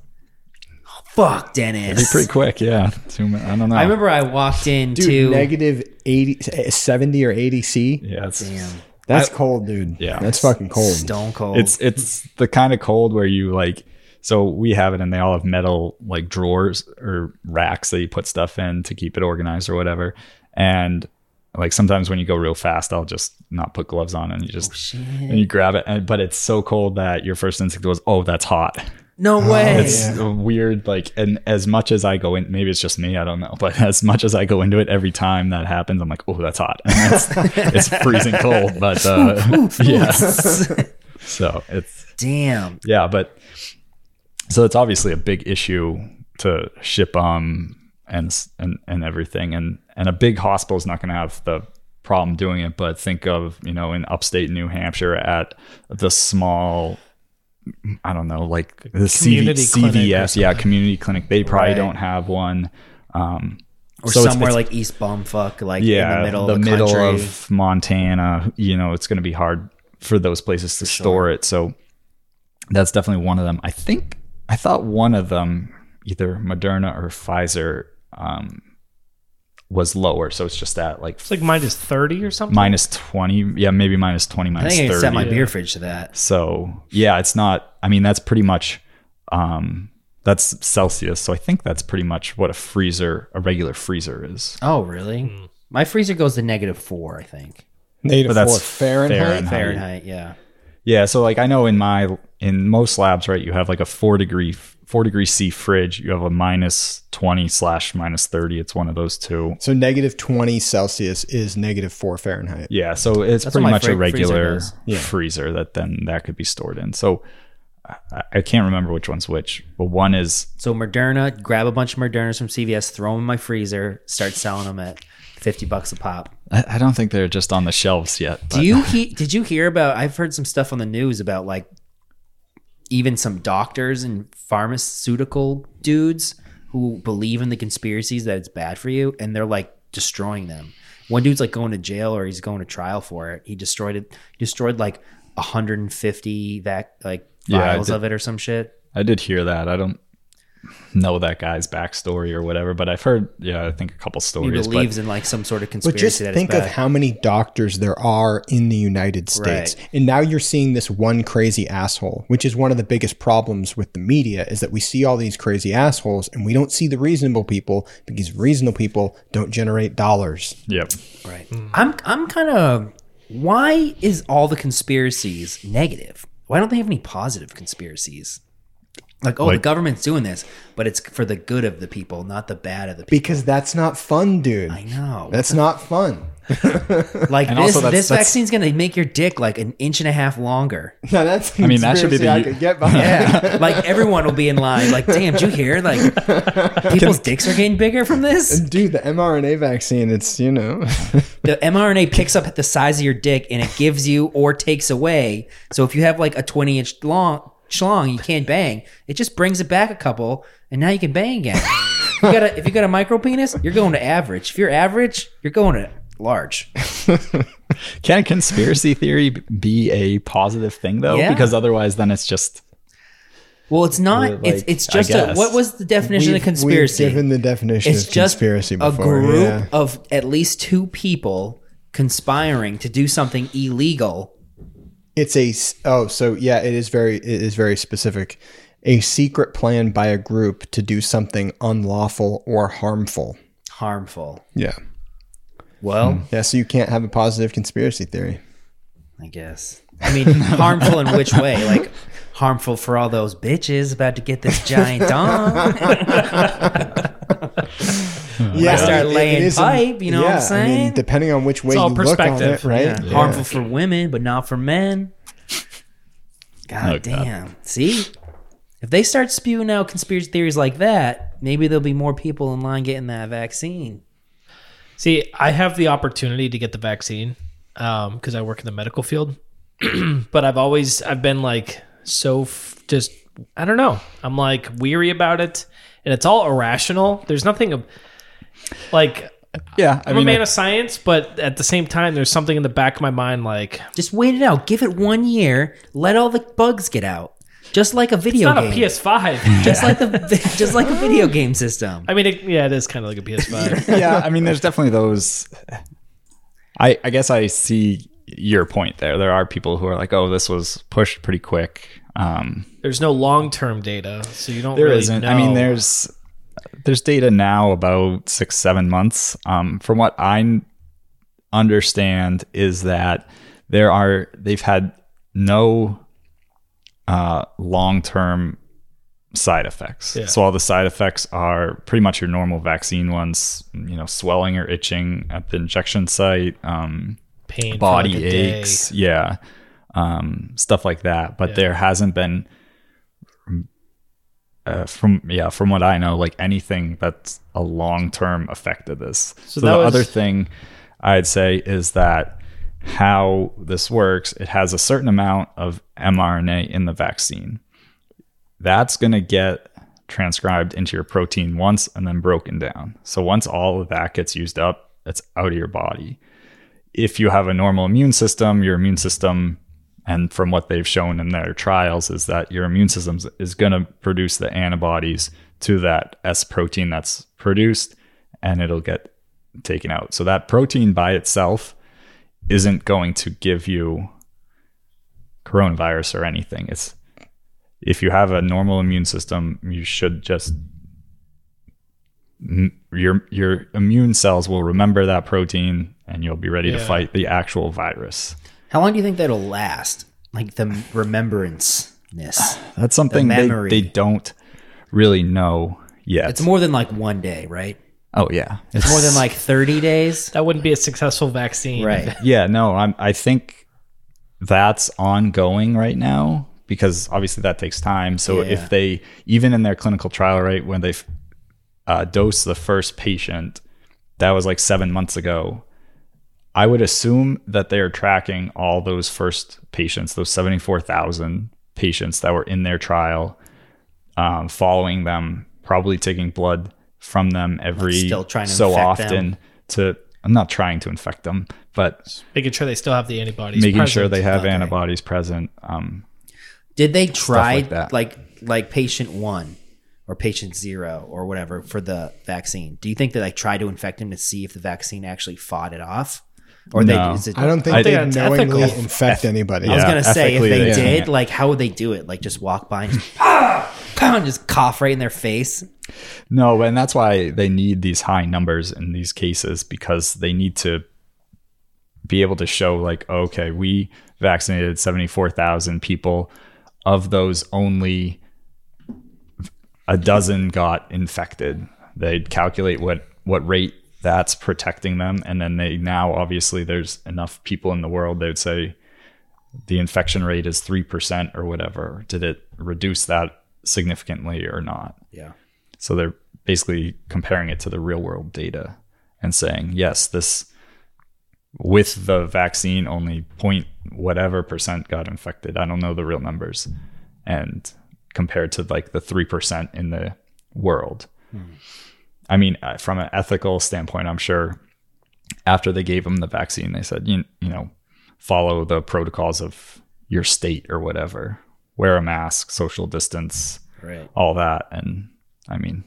Oh, fuck, Dennis. It'd be pretty quick, yeah. 2 minutes. I don't know. I remember I walked into... Dude, negative 80, 70 or 80 C? Yeah. Damn. That's cold, dude. Yeah. That's fucking cold. Stone cold. It's the kind of cold where you like... So we have it and they all have metal like drawers or racks that you put stuff in to keep it organized or whatever. And like sometimes when you go real fast, I'll just not put gloves on and you just and you grab it. But it's so cold that your first instinct was, oh, that's hot. No way. It's weird. Like, and as much as I go in, maybe it's just me, I don't know. But as much as I go into it, every time that happens, I'm like, oh, that's hot. And it's freezing cold. But yeah. So it's damn. Yeah. But. So it's obviously a big issue to ship and everything, and a big hospital is not going to have the problem doing it. But think of in upstate New Hampshire at the small, I don't know, like the CVS, community clinic. They probably don't have one, or so somewhere it's, like East Bumfuck, like in the middle country. Of Montana. It's going to be hard for those places to store it. So that's definitely one of them. I thought one of them, either Moderna or Pfizer, was lower. So it's just that like... It's like minus 30 or something? Minus 20. Yeah, maybe minus 20, minus 30. I think I set my beer fridge to that. So yeah, it's not... I mean, that's pretty much... that's Celsius. So I think that's pretty much what a regular freezer is. Oh, really? Mm. My freezer goes to negative 4, I think. Negative 4 Fahrenheit? Fahrenheit, yeah. Yeah, so like I know in most labs, right, you have like a 4 degree C fridge. You have a minus 20 / minus 30. It's one of those two. So negative 20 Celsius is negative 4 Fahrenheit. Yeah, so that's pretty much a regular freezer that could be stored in. So I can't remember which one's which, but one is... So Moderna, grab a bunch of Modernas from CVS, throw them in my freezer, start selling them at... $50 a pop. I don't think they're just on the shelves yet. But. Did you hear about? I've heard some stuff on the news about like even some doctors and pharmaceutical dudes who believe in the conspiracies that it's bad for you, and they're like destroying them. One dude's like going to jail or he's going to trial for it. He destroyed it. He destroyed like 150 vials of it or some shit. I did hear that. I don't know that guy's backstory or whatever, but I've heard I think a couple stories. He believes in like some sort of conspiracy. But just think of how many doctors there are in the United States, right? And now you're seeing this one crazy asshole, which is one of the biggest problems with the media, is that we see all these crazy assholes and we don't see the reasonable people because reasonable people don't generate dollars. Yep, right. Mm. I'm kind of, why is all the conspiracies negative? Why don't they have any positive conspiracies? Like, the government's doing this, but it's for the good of the people, not the bad of the people. Because that's not fun, dude. I know. That's not fun. Like, and this vaccine's going to make your dick like an inch and a half longer. No, that's... I mean, that should be the... I could get by. Yeah. Like, everyone will be in line. Like, damn, did you hear? Like, people's dicks are getting bigger from this? Dude, the mRNA vaccine, it's, The mRNA picks up at the size of your dick and it gives you or takes away. So if you have like a 20-inch long... schlong, you can't bang. It just brings it back a couple, and now you can bang again. If you got a micro penis, you're going to average. If you're average, you're going to large. Can conspiracy theory be a positive thing though? Yeah. Because otherwise, then it's just Well, it's not. Like, it's just a, what was the definition of conspiracy? We've given the definition of conspiracy before. It's just a group of at least two people conspiring to do something illegal. It's a it is very specific. A secret plan by a group to do something unlawful or harmful. Harmful. Yeah. Well. Yeah, so you can't have a positive conspiracy theory. I guess. I mean, harmful in which way? Like, harmful for all those bitches about to get this giant dong. Yeah, I start laying pipe, you know what I'm saying? I mean, depending on which way you look on it, right? Yeah. Yeah. Harmful for women, but not for men. God damn. See? If they start spewing out conspiracy theories like that, maybe there'll be more people in line getting that vaccine. See, I have the opportunity to get the vaccine because I work in the medical field. But I've been like... So I don't know. I'm like weary about it, and it's all irrational. There's nothing I'm a man of science, but at the same time, there's something in the back of my mind like, just wait it out, give it 1 year, let all the bugs get out, just like a video game. It's not a PS5. just like a video game system. I mean, it is kind of like a PS5. Yeah, I mean, there's definitely those. I guess I see your point there. There are people who are like, oh, this was pushed pretty quick. There's no long-term data, so you don't really know. I mean, there's data now about 6-7 months. From what I understand is that they've had no long-term side effects. Yeah. So all the side effects are pretty much your normal vaccine ones, you know, swelling or itching at the injection site, pain, body aches, stuff like that. But there hasn't been, from what I know, like anything that's a long-term effect of this. So the other thing I'd say is that how this works, it has a certain amount of mRNA in the vaccine. That's going to get transcribed into your protein once and then broken down. So once all of that gets used up, it's out of your body. If you have a normal immune system, and from what they've shown in their trials, is that your immune system is going to produce the antibodies to that S protein that's produced, and it'll get taken out. So that protein by itself isn't going to give you coronavirus or anything. It's, if you have a normal immune system, you should just... Your immune cells will remember that protein, and you'll be ready to fight the actual virus. How long do you think that'll last? Like the remembrance-ness. That's something they don't really know yet. It's more than like 1 day, right? Oh, yeah. It's more than like 30 days? That wouldn't be a successful vaccine. Right. Yeah, no, I think that's ongoing right now because obviously that takes time. So if they, even in their clinical trial, right, when they've dose the first patient, that was like 7 months ago. I would assume that they are tracking all those first patients, those 74,000 patients that were in their trial, following them, probably taking blood from them I'm not trying to infect them, but just making sure they still have the antibodies. Making sure they have antibodies present. Did they try like patient one? Or patient zero or whatever for the vaccine? Do you think that I try to infect him to see if the vaccine actually fought it off? Or no. I don't think they knowingly infect anybody. I was going to say, if they did, like how would they do it? Like just walk by and just cough right in their face? No, and that's why they need these high numbers in these cases, because they need to be able to show like, okay, we vaccinated 74,000 people. Of those, only... a dozen got infected. They'd calculate what rate that's protecting them. And then obviously there's enough people in the world, they would say the infection rate is 3% or whatever. Did it reduce that significantly or not? Yeah. So they're basically comparing it to the real world data and saying, yes, this with the vaccine only point whatever percent got infected. I don't know the real numbers. And compared to like the 3% in the world. Hmm. I mean, from an ethical standpoint, I'm sure after they gave them the vaccine, they said, you know, follow the protocols of your state or whatever. wear a mask, social distance, right, all that. And I mean,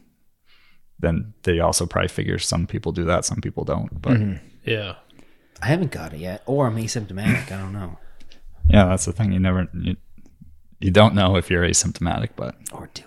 then they also probably figure some people do that, some people don't. But mm-hmm. yeah, I haven't got it yet, or I'm asymptomatic. I don't know. Yeah, that's the thing. You don't know if you're asymptomatic, but or do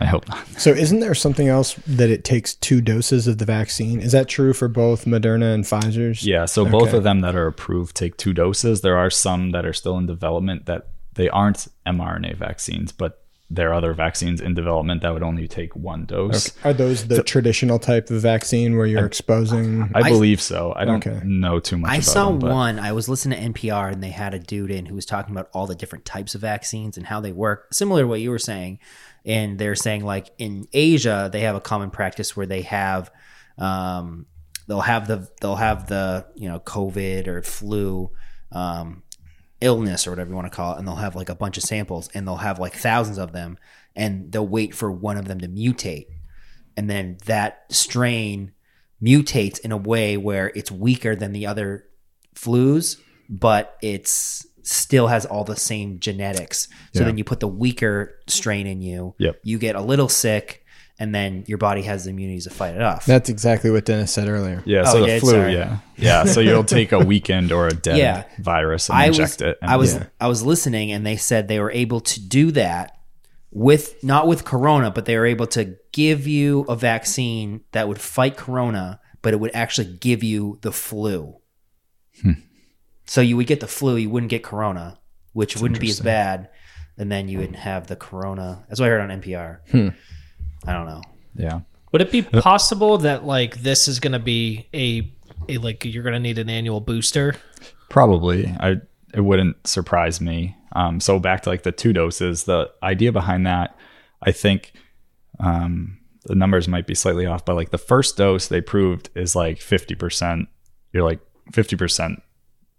I hope not. So isn't there something else that it takes two doses of the vaccine? Is that true for both Moderna and Pfizer's? Yeah, so okay. both of them that are approved take two doses. There are some that are still in development that they aren't mRNA vaccines, but there are other vaccines in development that would only take one dose. Okay. Are those the traditional type of vaccine where you're exposing? I believe so. I don't know too much about them. I was listening to NPR and they had a dude in who was talking about all the different types of vaccines and how they work. Similar to what you were saying. And they're saying, like, in Asia, they have a common practice where they have, they'll have the COVID or flu, illness or whatever you want to call it, and they'll have like a bunch of samples, and they'll have like thousands of them, and they'll wait for one of them to mutate, and then that strain mutates in a way where it's weaker than the other flus, but it's still has all the same genetics. So then you put the weaker strain in you, you get a little sick, and then your body has the immunity to fight it off. That's exactly what Dennis said earlier. Yeah, so the flu, so you'll take a weakened or a dead virus and inject it. I was listening, and they said they were able to do that with, not with corona, but they were able to give you a vaccine that would fight corona, but it would actually give you the flu. So you would get the flu, you wouldn't get corona, which wouldn't be as bad, and then you would have the corona. That's what I heard on NPR. I don't know. Yeah. Would it be possible that like this is going to be a like you're going to need an annual booster? Probably. It wouldn't surprise me. So back to like the two doses, the idea behind that, I think the numbers might be slightly off, but like the first dose they proved is like 50%. You're like 50%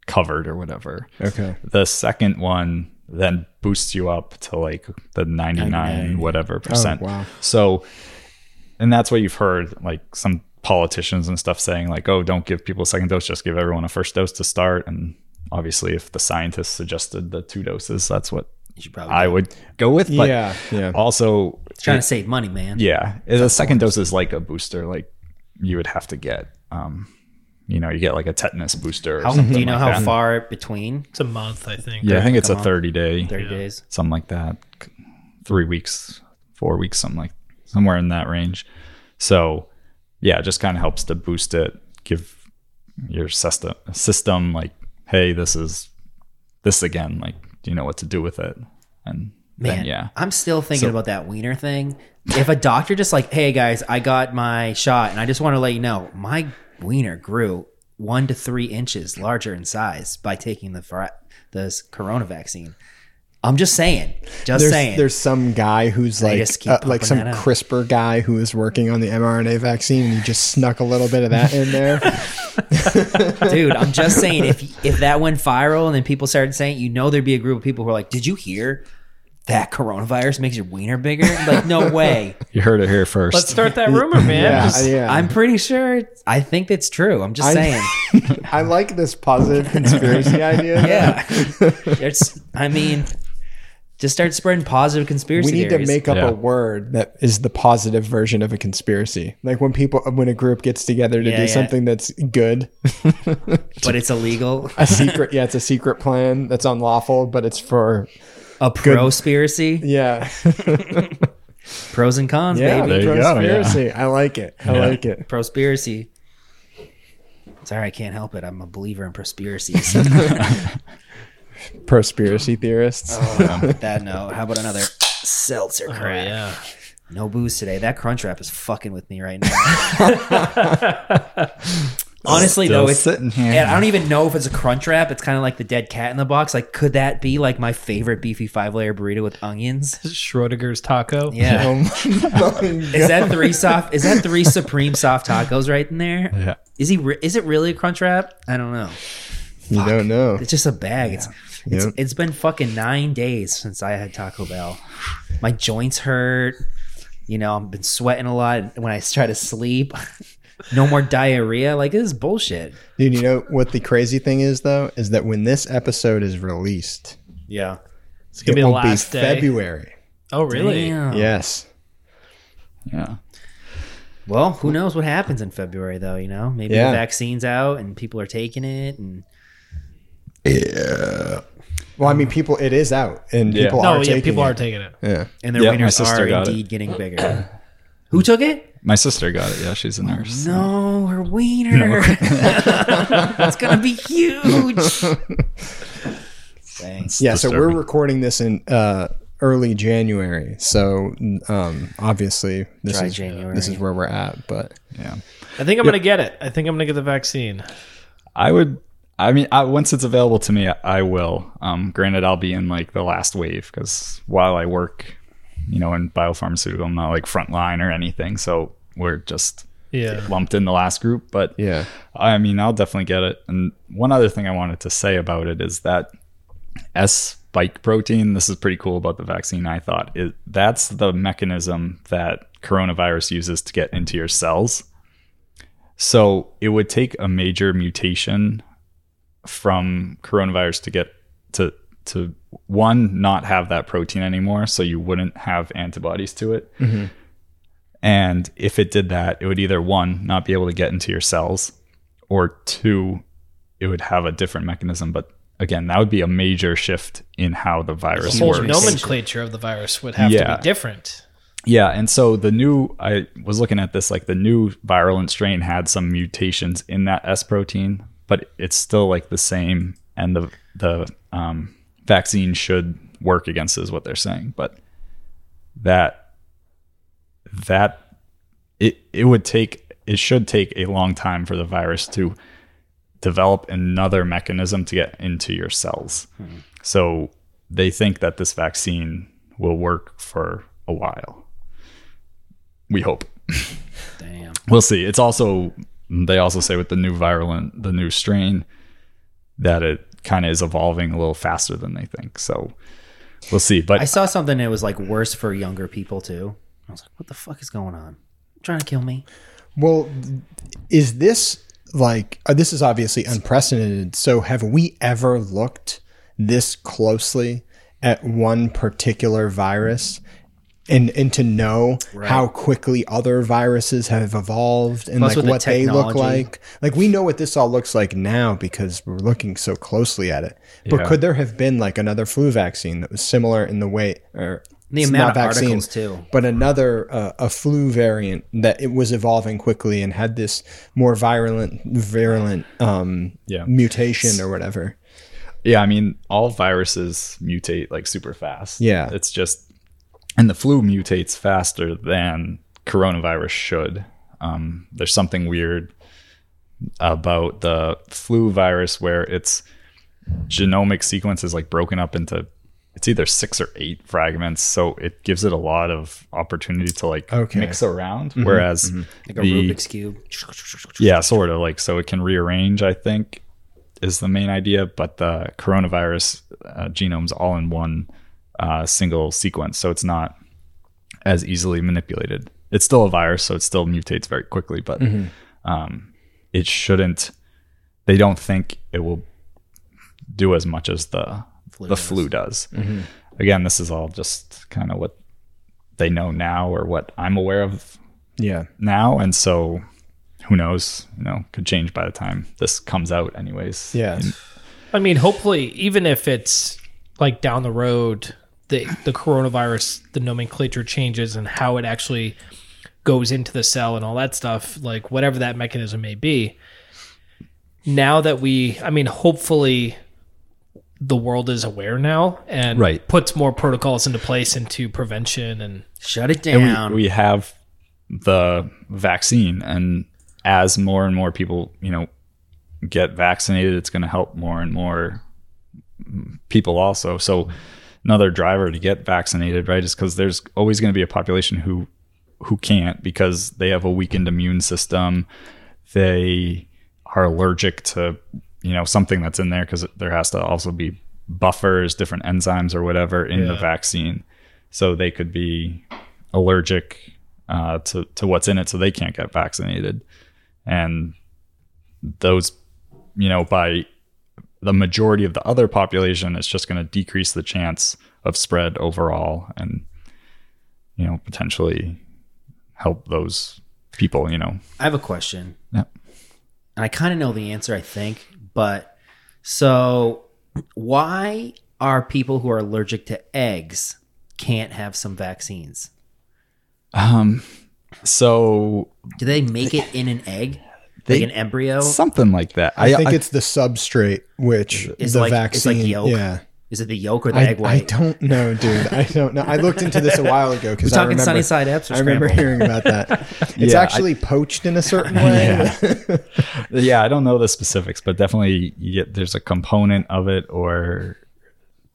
covered or whatever. Okay. The second one then boosts you up to like the 99 whatever percent. Oh, wow. So, and that's what you've heard, like some politicians and stuff saying like, oh, don't give people a second dose, just give everyone a first dose to start. And obviously if the scientists suggested the two doses, that's what I would go with. But also trying to save money, man. Yeah. The second dose is like a booster, like you would have to get, you get like a tetanus booster. Do you know how far between? It's a month, I think. Yeah, I think it's a 30-day. 30 days. Something like that. 3 weeks, 4 weeks, somewhere in that range. So, yeah, it just kind of helps to boost it, give your system like, hey, this again. Like, do you know what to do with it? And man, I'm still thinking about that wiener thing. If a doctor just like, hey, guys, I got my shot, and I just want to let you know, my wiener grew 1 to 3 inches larger in size by taking the corona vaccine. I'm just saying. There's some guy who's like some CRISPR guy who is working on the mRNA vaccine, and you just snuck a little bit of that in there. Dude, I'm just saying, if that went viral and then people started saying, there'd be a group of people who are like, did you hear that coronavirus makes your wiener bigger? Like, no way. You heard it here first. Let's start that rumor, man. I'm pretty sure. I think that's true. I'm just saying. I like this positive conspiracy idea. Yeah. Just start spreading positive conspiracy theories. We need to make up a word that is the positive version of a conspiracy. Like when a group gets together to do something that's good. But it's illegal. It's a secret plan that's unlawful, but it's for... a prospiracy? Yeah. Pros and cons, baby. There you prospiracy. I like it. Like it. Prospiracy. Sorry, I can't help it. I'm a believer in prospiracies. Prospiracy theorists. Oh, on that note, how about another seltzer crack? Oh, yeah. No booze today. That crunch wrap is fucking with me right now. Honestly, though, it's sitting here. And I don't even know if it's a crunch wrap. It's kind of like the dead cat in the box. Like, could that be like my favorite beefy 5-layer burrito with onions? Schrodinger's taco. Yeah. Is that 3 supreme soft tacos right in there? Yeah. Is it really a crunch wrap? I don't know. Fuck. You don't know. It's just a bag. It's been fucking 9 days since I had Taco Bell. My joints hurt. I've been sweating a lot when I try to sleep. No more diarrhea. Like, this is bullshit. Dude, what the crazy thing is, though, is that when this episode is released, It's going to be the last day. February. Oh, really? Damn. Yes. Yeah. Well, who knows what happens in February, though, you know? Maybe the vaccine's out and people are taking it. And yeah. Well, I mean, people, it is out and people are taking it. People are taking it. Yeah. And their wieners are indeed getting bigger. Who took it? My sister got it. Yeah, she's a nurse. No, her wiener. It's going to be huge. Thanks. Yeah, so we're recording this in early January. So obviously this is where we're at, but yeah. I think I'm going to get it. I think I'm going to get the vaccine. Once it's available to me, I will. Granted, I'll be in like the last wave because while I work, you know, in biopharmaceutical, I'm not like frontline or anything. So we're just lumped in the last group. But yeah, I mean, I'll definitely get it. And one other thing I wanted to say about it is that S-spike protein, this is pretty cool about the vaccine, I thought. That's the mechanism that coronavirus uses to get into your cells. So it would take a major mutation from coronavirus to get to one, not have that protein anymore, so you wouldn't have antibodies to it. Mm-hmm. And if it did that, it would either one, not be able to get into your cells, or two, it would have a different mechanism. But again, that would be a major shift in how the virus works. The nomenclature of the virus would have to be different. Yeah, and so I was looking at this, like the new virulent strain had some mutations in that S protein, but it's still like the same, and the vaccine should work against is what they're saying. But that it should take a long time for the virus to develop another mechanism to get into your cells. Hmm. So they think that this vaccine will work for a while. We hope. Damn. We'll see. They also say with the new strain that it kind of is evolving a little faster than they think. So we'll see. But I saw something that was like worse for younger people too. I was like, what the fuck is going on? You're trying to kill me. Well, this is obviously unprecedented. So have we ever looked this closely at one particular virus and to know how quickly other viruses have evolved and plus like what they look like? Like we know what this all looks like now because we're looking so closely at it. But could there have been like another flu vaccine that was similar in the way or the amount of articles too, but another a flu variant that it was evolving quickly and had this more virulent mutation or whatever? Yeah, I mean, all viruses mutate like super fast. Yeah, it's just, and the flu mutates faster than coronavirus should. There's something weird about the flu virus where its genomic sequence is like broken up into. It's either 6 or 8 fragments, so it gives it a lot of opportunity to like mix around. Mm-hmm. Whereas like a Rubik's cube, sort of like, so it can rearrange, I think, is the main idea. But the coronavirus genome's all in one single sequence, so it's not as easily manipulated. It's still a virus, so it still mutates very quickly, but it shouldn't. They don't think it will do as much as the flu does. Mm-hmm. Again, this is all just kind of what they know now or what I'm aware of now. And so who knows, you know, could change by the time this comes out anyways. Yeah. And, I mean, hopefully, even if it's like down the road, the coronavirus, the nomenclature changes and how it actually goes into the cell and all that stuff, like whatever that mechanism may be. Now that hopefully the world is aware now and puts more protocols into place into prevention and shut it down. And we have the vaccine, and as more and more people, you know, get vaccinated, it's going to help more and more people also. So another driver to get vaccinated, right, is because there's always going to be a population who can't because they have a weakened immune system. They are allergic to, you know, something that's in there, because there has to also be buffers, different enzymes or whatever in the vaccine. So they could be allergic to what's in it, so they can't get vaccinated. And those, you know, by the majority of the other population, it's just going to decrease the chance of spread overall and, you know, potentially help those people, you know. I have a question. Yeah. And I kind of know the answer, I think, but so why are people who are allergic to eggs can't have some vaccines? So do they make it in an egg? Like an embryo? Something like that. I think it's the substrate, which is the like, vaccine. It's like yolk. Yeah. Is it the yolk or the egg white? I don't know, dude. I don't know. I looked into this a while ago because I remember sunny side ups. I remember hearing about that. It's actually poached in a certain way. Yeah. I don't know the specifics, but definitely there's a component of it, or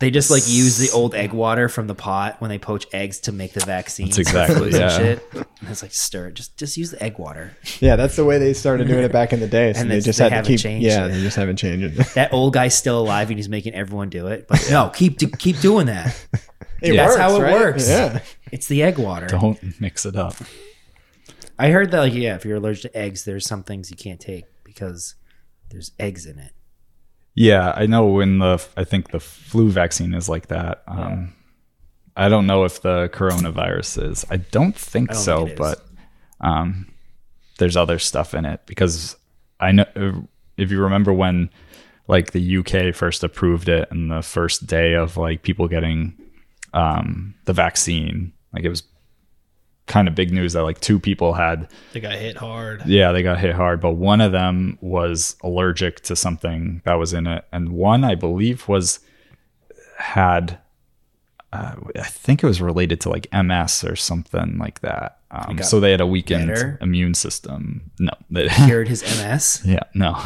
they just like use the old egg water from the pot when they poach eggs to make the vaccine. That's exactly, yeah. Shit. And it's like stir it. Just use the egg water. Yeah, that's the way they started doing it back in the day. So and they just haven't changed. Yeah, they just haven't changed it. That old guy's still alive and he's making everyone do it. But no, keep doing that. That's how it works. Yeah, it's the egg water. Don't mix it up. I heard that if you're allergic to eggs, there's some things you can't take because there's eggs in it. Yeah, I know I think the flu vaccine is like that. I don't know if the coronavirus is. I don't think so, but there's other stuff in it because I know if you remember when like the UK first approved it and the first day of like people getting the vaccine, like it was kind of big news that like two people they got hit hard. Yeah, they got hit hard, but one of them was allergic to something that was in it, and one I believe I think it was related to like MS or something like that. So they had a weakened immune system. No, they cured his MS. Yeah, no.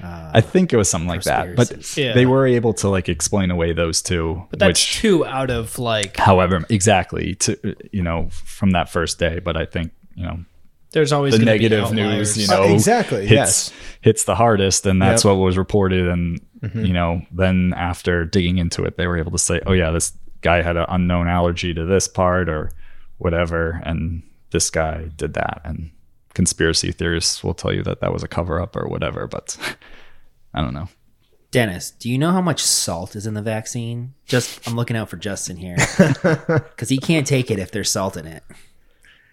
I think it was something like that, but they were able to like explain away those two. But that's two out of like, however, exactly to, you know, from that first day. But I think, you know, there's always the negative news, you know, exactly. Hits the hardest. And that's what was reported. And, you know, then after digging into it, they were able to say, oh yeah, this guy had an unknown allergy to this part or whatever. And this guy did that. And conspiracy theorists will tell you that was a cover-up or whatever, but I don't know. Dennis, do you know how much salt is in the vaccine? I'm looking out for Justin here because he can't take it if there's salt in it.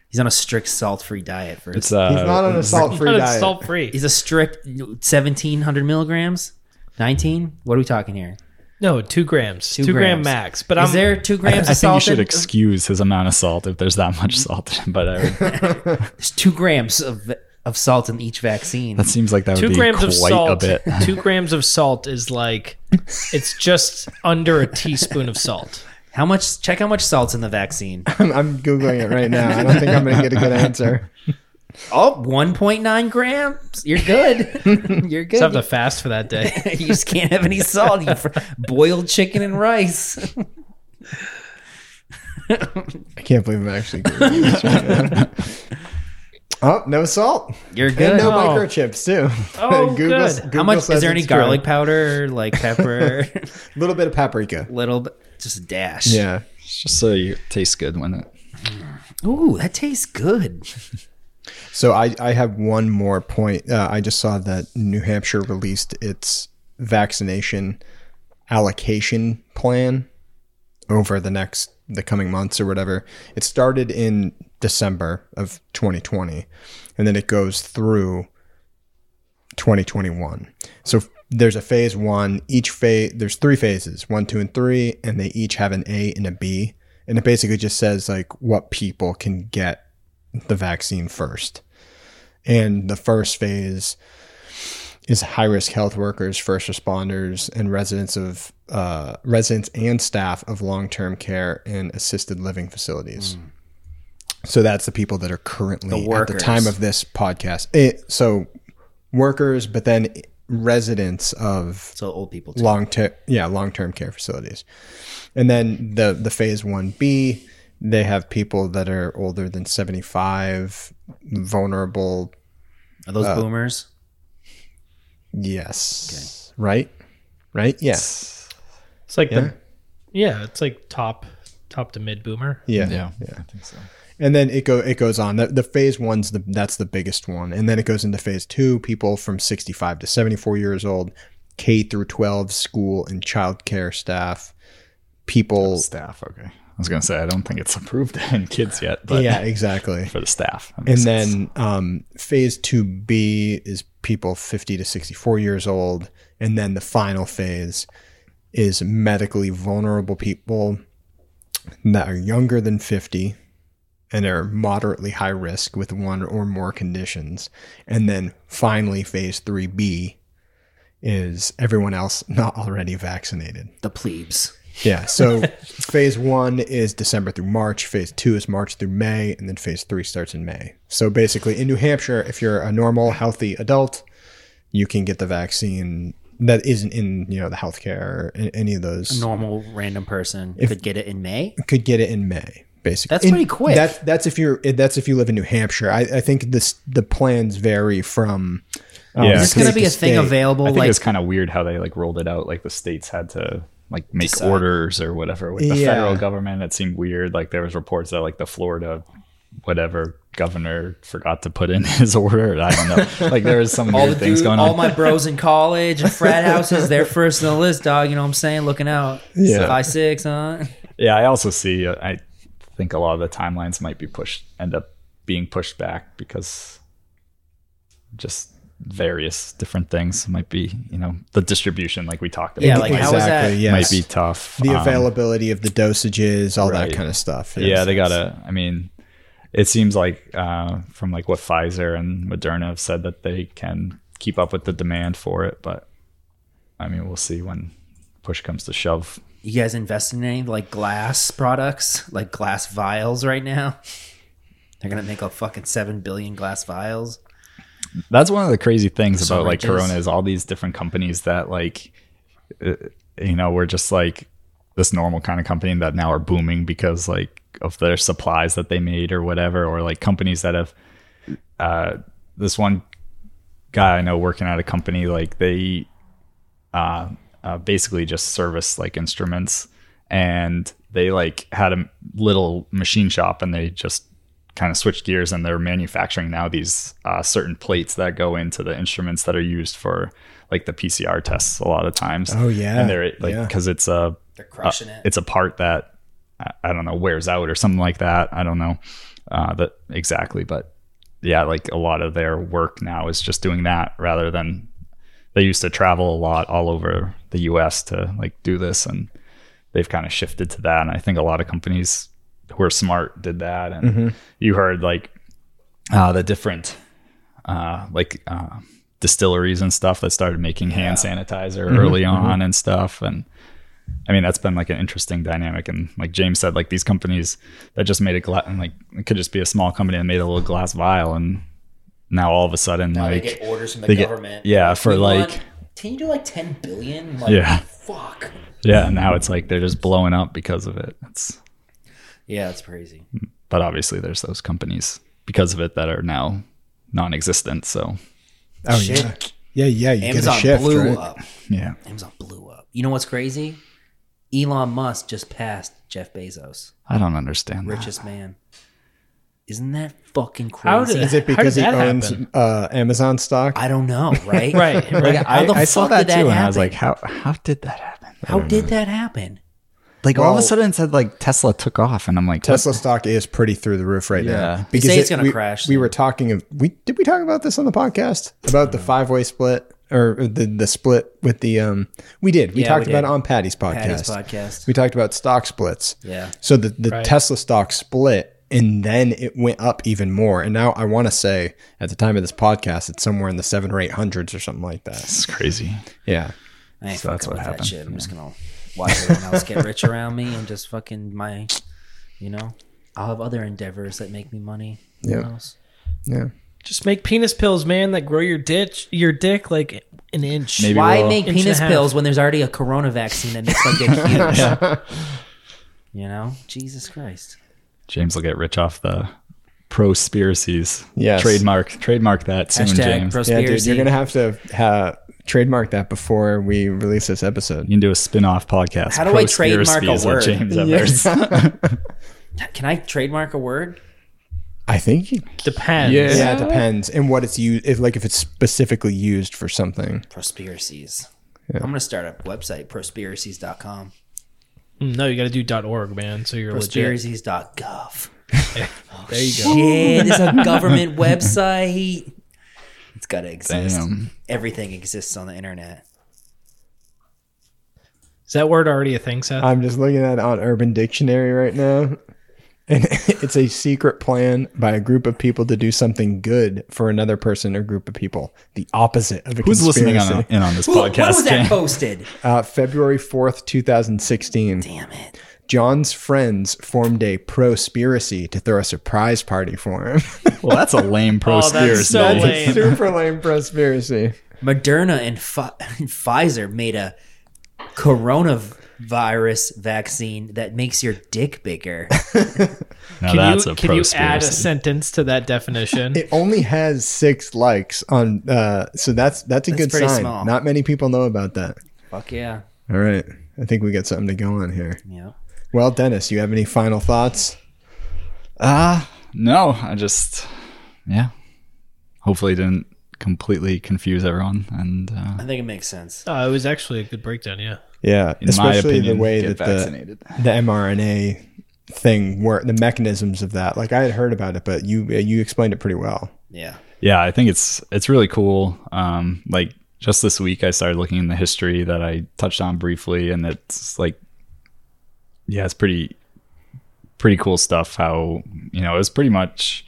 He's on a strict salt-free diet. He's not on a salt-free diet. Salt-free. He's a strict 1,700 milligrams, 19. What are we talking here? No, 2 grams. Two gram max. But is there 2 grams of salt? I think you should excuse his amount of salt if there's that much salt. But there's 2 grams of salt in each vaccine. That seems like that would be quite a bit. 2 grams of salt is like it's just under a teaspoon of salt. How much? Check how much salt's in the vaccine. I'm googling it right now. I don't think I'm going to get a good answer. Oh, 1.9 grams. You're good. You're good. Just have to fast for that day. You just can't have any salt. You boiled chicken and rice. I can't believe I'm actually good. Oh, no salt. You're good. And no microchips, too. Oh, good. Google, how much? Is there any garlic powder, like pepper? A little bit of paprika. Just a dash. Yeah. Just so it tastes good when it. Ooh, that tastes good. So I have one more point. I just saw that New Hampshire released its vaccination allocation plan over the coming months or whatever. It started in December of 2020, and then it goes through 2021. So there's a phase one. There's 3 phases, 1, 2, and 3, and they each have an A and a B. And it basically just says like what people can get the vaccine first. And the first phase is high-risk health workers, first responders, and residents and staff of long-term care and assisted living facilities. Mm. So that's the people that are currently at the time of this podcast. So workers, but then residents of old people too. Long-term care facilities. And then the phase 1B, they have people that are older than 75, vulnerable. Are those boomers? Yes. Okay. Right? Yes. Yeah. It's like it's like top to mid boomer. Yeah. I think so. And then it goes on. The phase one's that's the biggest one. And then it goes into phase 2, people from 65 to 74 years old, K through 12 school and childcare staff, people. Staff, okay. I was going to say, I don't think it's approved in kids yet. But yeah, exactly. For the staff. And sense. Then phase 2B is people 50 to 64 years old. And then the final phase is medically vulnerable people that are younger than 50 and are moderately high risk with one or more conditions. And then finally, phase 3B is everyone else not already vaccinated. The plebes. Yeah. So phase 1 is December through March. Phase 2 is March through May. And then phase 3 starts in May. So basically in New Hampshire, if you're a normal, healthy adult, you can get the vaccine that isn't in, you know, the healthcare or any of those. A normal random person could get it in May? Could get it in May, basically. That's pretty quick. That's if you live in New Hampshire. I think the plans vary from... is this going to be a thing available? I think it's kind of weird how they like rolled it out. Like the states had to... like make decide. Orders or whatever with the federal government. It seemed weird. Like there was reports that like the Florida, whatever governor forgot to put in his order. I don't know. Like there was some weird things going on. All my bros in college and frat houses, they're first in the list, dog. You know what I'm saying? Looking out. Yeah. 5-6, huh? Yeah. I also see, I think a lot of the timelines might be end up being pushed back because just various different things might be, you know, the distribution like we talked about. Yeah, like exactly, how is that? Yes. Might be tough. The availability of the dosages, all that kind of stuff. Yeah, they gotta, I mean, it seems like from like what Pfizer and Moderna have said that they can keep up with the demand for it. But I mean, we'll see when push comes to shove. You guys invest in any like glass products, like glass vials right now? They're going to make a fucking 7 billion glass vials. That's one of the crazy things about like Corona is all these different companies that like, you know, we're just like this normal kind of company that now are booming because like of their supplies that they made or whatever, or like companies that have, this one guy I know working at a company, like they, basically just service like instruments, and they like had a little machine shop and they just kind of switched gears and they're manufacturing now these certain plates that go into the instruments that are used for like the PCR tests a lot of times. Oh yeah. And they're like, cause it's they're crushing it. It's a part that I don't know, wears out or something like that. I don't know that exactly, but yeah, like a lot of their work now is just doing that rather than they used to travel a lot all over the US to like do this. And they've kind of shifted to that. And I think a lot of companies who are smart did that. And you heard like the different like distilleries and stuff that started making hand sanitizer early on and stuff. And I mean, that's been like an interesting dynamic. And like James said, like these companies that just made a glass, and like it could just be a small company and made a little glass vial. And now all of a sudden, now like they get orders from the government. For like, can you do like 10 billion? Like, fuck. Yeah. Now it's like, they're just blowing up because of it. Yeah, it's crazy. But obviously there's those companies because of it that are now non-existent. So you Amazon get a shift, blew up. Yeah. Amazon blew up. You know what's crazy? Elon Musk just passed Jeff Bezos. I don't understand. Richest man. Isn't that fucking crazy? Is it because he owns Amazon stock? I don't know, right? Right. Like, I saw that too, and I was like, how did that happen? Like all of a sudden it said like Tesla took off and I'm like, Tesla stock is pretty through the roof right now. Because it's going to crash. We were talking of, did we talk about this on the podcast about the 5-way split or the split with the, we talked about it on Patty's podcast. We talked about stock splits. Yeah. So the Tesla stock split and then it went up even more. And now I want to say at the time of this podcast, it's somewhere in the 700 or 800s or something like that. It's crazy. Yeah. So that's what happened. I'm just going to watch everyone else get rich around me and just fucking my, you know, I'll have other endeavors that make me money. Yeah. Yeah. Just make penis pills, man, that grow your dick like an inch. Why make penis pills when there's already a corona vaccine that makes them get huge? You know? Jesus Christ. James will get rich off the prospiracies. Yes. Trademark that soon, James. Prospiracy. Yeah, dude, you're going to have to trademark that before we release this episode. You can do a spin-off podcast. How do I trademark a word? James Can I trademark a word? I think it depends. Yeah, it depends. And what it's used, if it's specifically used for something. Prospiracies. Yeah. I'm going to start a website, prospiracies.com. No, you got to do .org, man. So you're prospiracies.gov. Yeah. Oh, there you go. Shit, it's a government website. It's got to exist. Damn. Everything exists on the internet. Is that word already a thing, Seth? I'm just looking at it on Urban Dictionary right now. And it's a secret plan by a group of people to do something good for another person or group of people. The opposite of a conspiracy. Who's listening on this podcast? When was that posted? February 4th, 2016. Damn it. John's friends formed a prospiracy to throw a surprise party for him. Well, that's a lame prospiracy. Oh, that's so lame. Super lame prospiracy. Moderna and Pfizer made a coronavirus vaccine that makes your dick bigger. Can you add a sentence to that definition? It only has 6 likes on, so that's good sign. Small. Not many people know about that. Fuck yeah. All right. I think we got something to go on here. Yeah. Well, Dennis, you have any final thoughts? No, I just, hopefully didn't completely confuse everyone. And I think it makes sense. It was actually a good breakdown, yeah. Yeah, in especially my opinion, the way that the mRNA thing worked, the mechanisms of that. Like I had heard about it, but you explained it pretty well. Yeah. Yeah, I think it's really cool. Like just this week, I started looking in the history that I touched on briefly, and it's like, yeah, it's pretty cool stuff. How, it was pretty much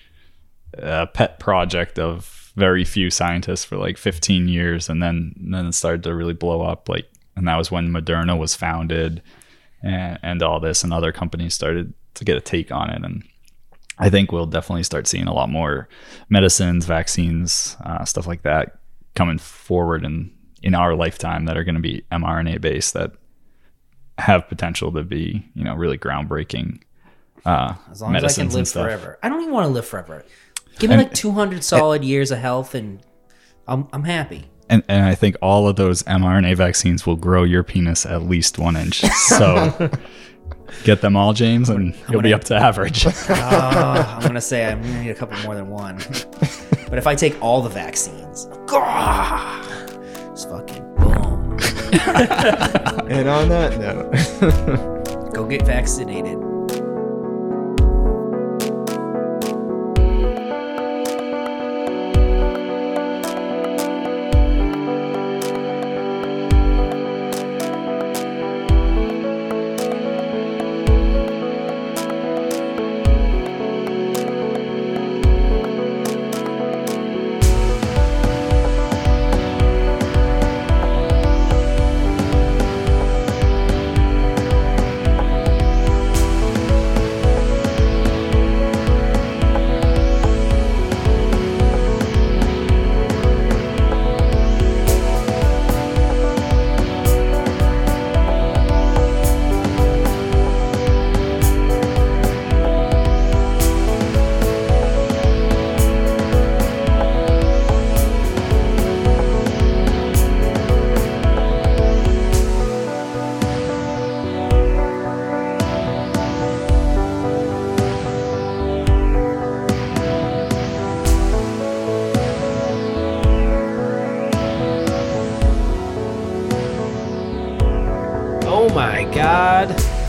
a pet project of very few scientists for like 15 years. And then it started to really blow up. Like, and that was when Moderna was founded and all this, and other companies started to get a take on it. And I think we'll definitely start seeing a lot more medicines, vaccines, stuff like that coming forward in our lifetime that are going to be mRNA based, that have potential to be, really groundbreaking. As long as I can live forever. I don't even want to live forever. Give me like 200 solid years of health, and I'm happy. And I think all of those mRNA vaccines will grow your penis at least 1 inch. So get them all, James, and you'll be up to average. I'm gonna say I'm gonna need a couple more than one. But if I take all the vaccines, it's fucking boom. And on that note, go get vaccinated.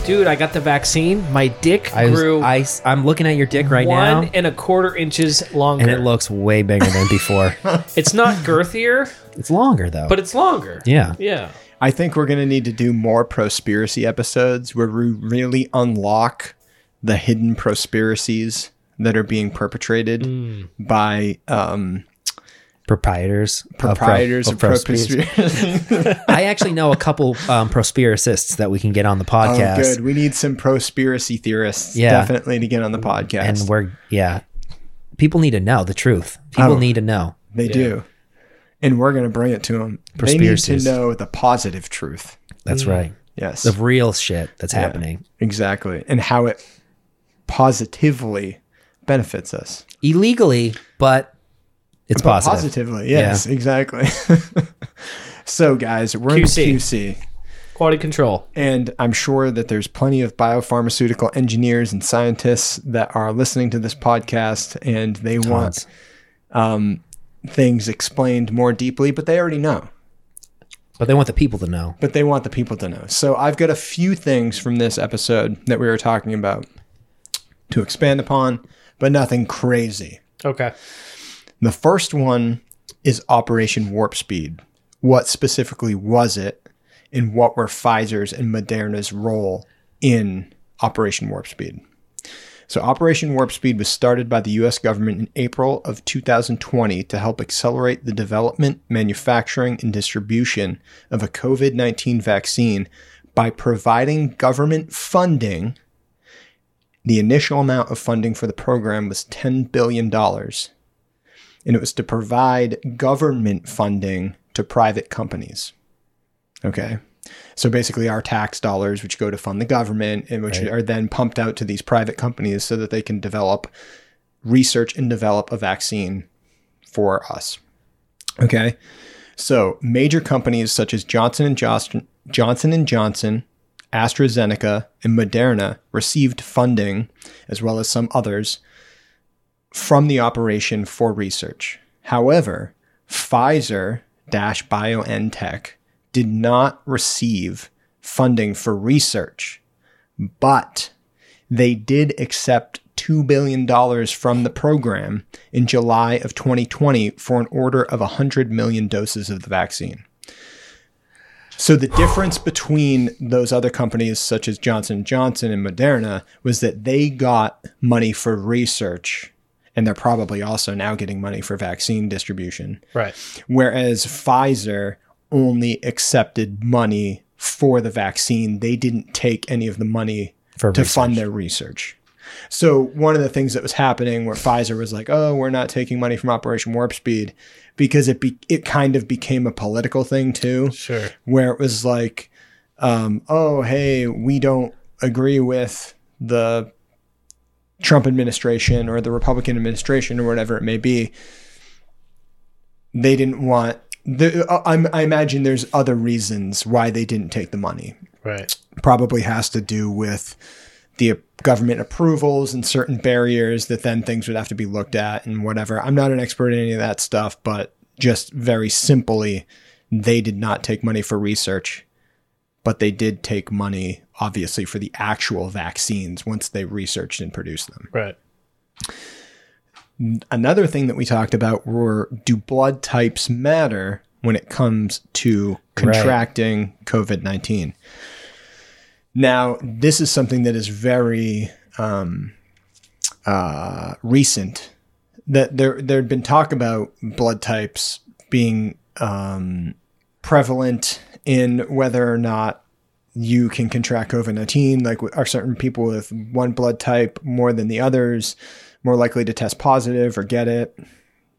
Dude, I got the vaccine. My dick grew. I'm looking at your dick right now. 1.25 inches longer. And it looks way bigger than before. It's not girthier. It's longer, though. But it's longer. Yeah. Yeah. I think we're going to need to do more prospiracy episodes where we really unlock the hidden prospiracies that are being perpetrated by... Proprietors of prospiracy. I actually know a couple prospiracists that we can get on the podcast. Oh, good. We need some prospiracy theorists definitely to get on the podcast. And people need to know the truth. People need to know. They do. And we're going to bring it to them. They need to know the positive truth. That's right. Yes. The real shit that's happening. Exactly. And how it positively benefits us. Illegally, but... It's positive. Positively, yes, exactly. So, guys, we're in QC. Quality control. And I'm sure that there's plenty of biopharmaceutical engineers and scientists that are listening to this podcast, and they want things explained more deeply, but they already know. But they want the people to know. But they want the people to know. So I've got a few things from this episode that we were talking about to expand upon, but nothing crazy. Okay. The first one is Operation Warp Speed. What specifically was it, and what were Pfizer's and Moderna's role in Operation Warp Speed? So Operation Warp Speed was started by the U.S. government in April of 2020 to help accelerate the development, manufacturing, and distribution of a COVID-19 vaccine by providing government funding. The initial amount of funding for the program was $10 billion, and it was to provide government funding to private companies. Okay. So basically our tax dollars, which go to fund the government and which are then pumped out to these private companies so that they can develop, research and develop a vaccine for us. Okay. So major companies such as Johnson & Johnson, AstraZeneca, and Moderna received funding, as well as some others, from the operation for research. However, Pfizer-BioNTech did not receive funding for research, but they did accept $2 billion from the program in July of 2020 for an order of 100 million doses of the vaccine. So the difference between those other companies such as Johnson & Johnson and Moderna was that they got money for research, and they're probably also now getting money for vaccine distribution. Right. Whereas Pfizer only accepted money for the vaccine. They didn't take any of the money to fund their research. So one of the things that was happening where Pfizer was like, oh, we're not taking money from Operation Warp Speed, because it kind of became a political thing too. Sure. Where it was like, oh, hey, we don't agree with the Trump administration or the Republican administration or whatever it may be. They didn't want... I imagine there's other reasons why they didn't take the money. Right. Probably has to do with the government approvals and certain barriers that then things would have to be looked at and whatever. I'm not an expert in any of that stuff, but just very simply, they did not take money for research, but they did take money, obviously, for the actual vaccines once they researched and produced them. Right. Another thing that we talked about were, do blood types matter when it comes to contracting COVID-19? Now, this is something that is very recent, that there had been talk about blood types being prevalent in whether or not you can contract COVID-19. Like, are certain people with one blood type more than the others more likely to test positive or get it,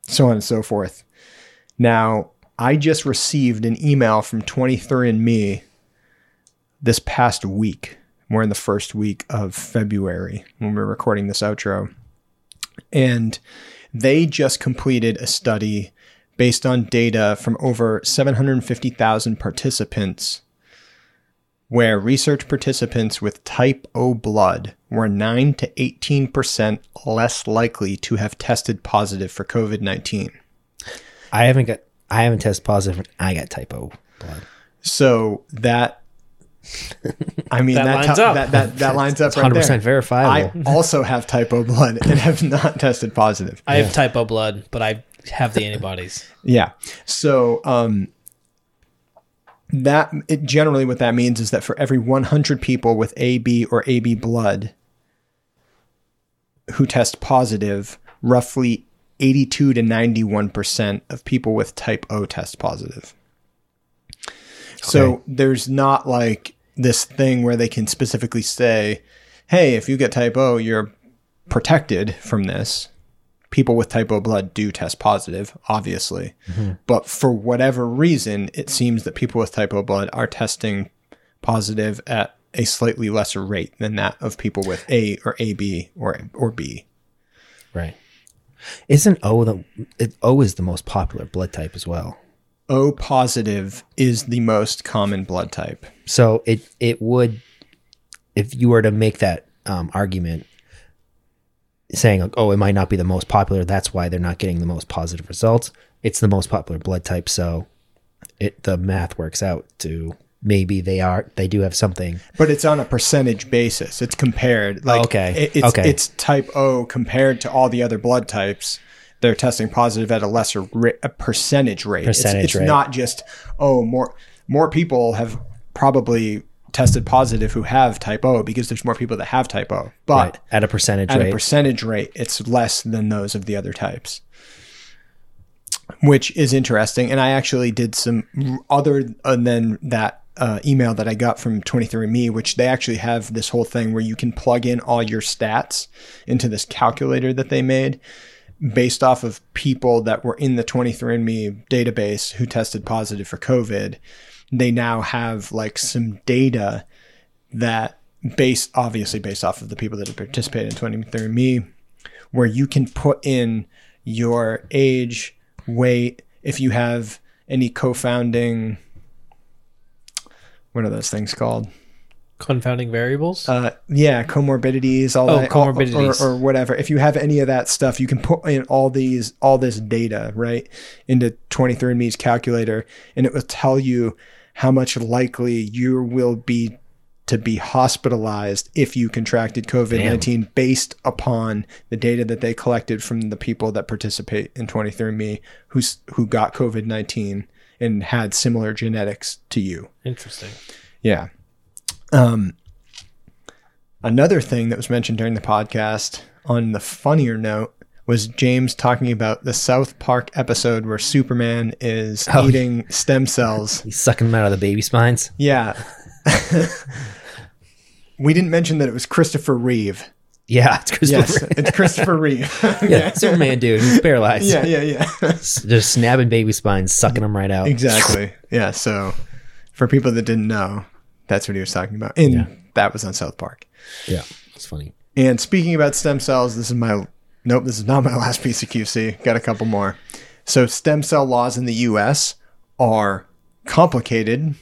so on and so forth. Now, I just received an email from 23andMe this past week. We're in the first week of February when we're recording this outro. And they just completed a study based on data from over 750,000 participants, where research participants with type O blood were 9 to 18% less likely to have tested positive for COVID-19. I haven't tested positive when I got type O blood. So that, I mean, that lines up right there. 100% verifiable. I also have type O blood and have not tested positive. I have type O blood, but I have the antibodies. Yeah. So, generally what that means is that for every 100 people with AB or AB blood who test positive, roughly 82 to 91% of people with type O test positive. Okay. So there's not like this thing where they can specifically say, hey, if you get type O, you're protected from this. People with type O blood do test positive, obviously. Mm-hmm. But for whatever reason, it seems that people with type O blood are testing positive at a slightly lesser rate than that of people with A or AB or B. Right. Isn't O is the most popular blood type as well? O positive is the most common blood type. So it would, if you were to make that argument, saying like, oh, it might not be the most popular, that's why they're not getting the most positive results. It's the most popular blood type, so the math works out to maybe they do have something. But it's on a percentage basis. It's compared. Like, it's type O compared to all the other blood types. They're testing positive at a lesser percentage rate. It's not just, more people have probably tested positive who have type O because there's more people that have type O. But right. At a percentage rate, it's less than those of the other types, which is interesting. And I actually did some other than that email that I got from 23andMe, which they actually have this whole thing where you can plug in all your stats into this calculator that they made, based off of people that were in the 23andMe database who tested positive for COVID. They now have like some data that based off of the people that have participated in 23andMe, where you can put in your age, weight, if you have any confounding, what are those things called? Confounding variables? Comorbidities, comorbidities. Or whatever. If you have any of that stuff, you can put in all this data, right, into 23andMe's calculator, and it will tell you how much likely you will be to be hospitalized if you contracted COVID-19 based upon the data that they collected from the people that participate in 23andMe who got COVID-19 and had similar genetics to you. Interesting. Yeah. Another thing that was mentioned during the podcast on the funnier note was James talking about the South Park episode where Superman is eating stem cells. He's sucking them out of the baby spines. Yeah. We didn't mention that it was Christopher Reeve. Yeah, it's Christopher Reeve. It's Christopher Reeve. Yeah, Superman dude. He's paralyzed. Yeah. Just snapping baby spines, sucking them right out. Exactly. Yeah, so for people that didn't know, that's what he was talking about. And that was on South Park. Yeah, it's funny. And speaking about stem cells, this is not my last piece of QC. Got a couple more. So stem cell laws in the U.S. are complicated.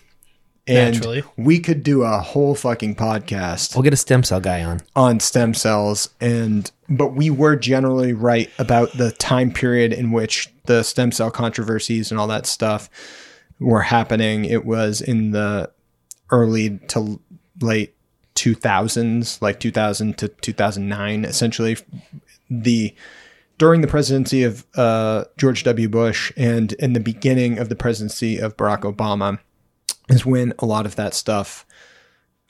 And naturally, we could do a whole fucking podcast. We'll get a stem cell guy on stem cells. But we were generally right about the time period in which the stem cell controversies and all that stuff were happening. It was in the early to late 2000s, like 2000 to 2009, essentially. During the presidency of George W. Bush and in the beginning of the presidency of Barack Obama is when a lot of that stuff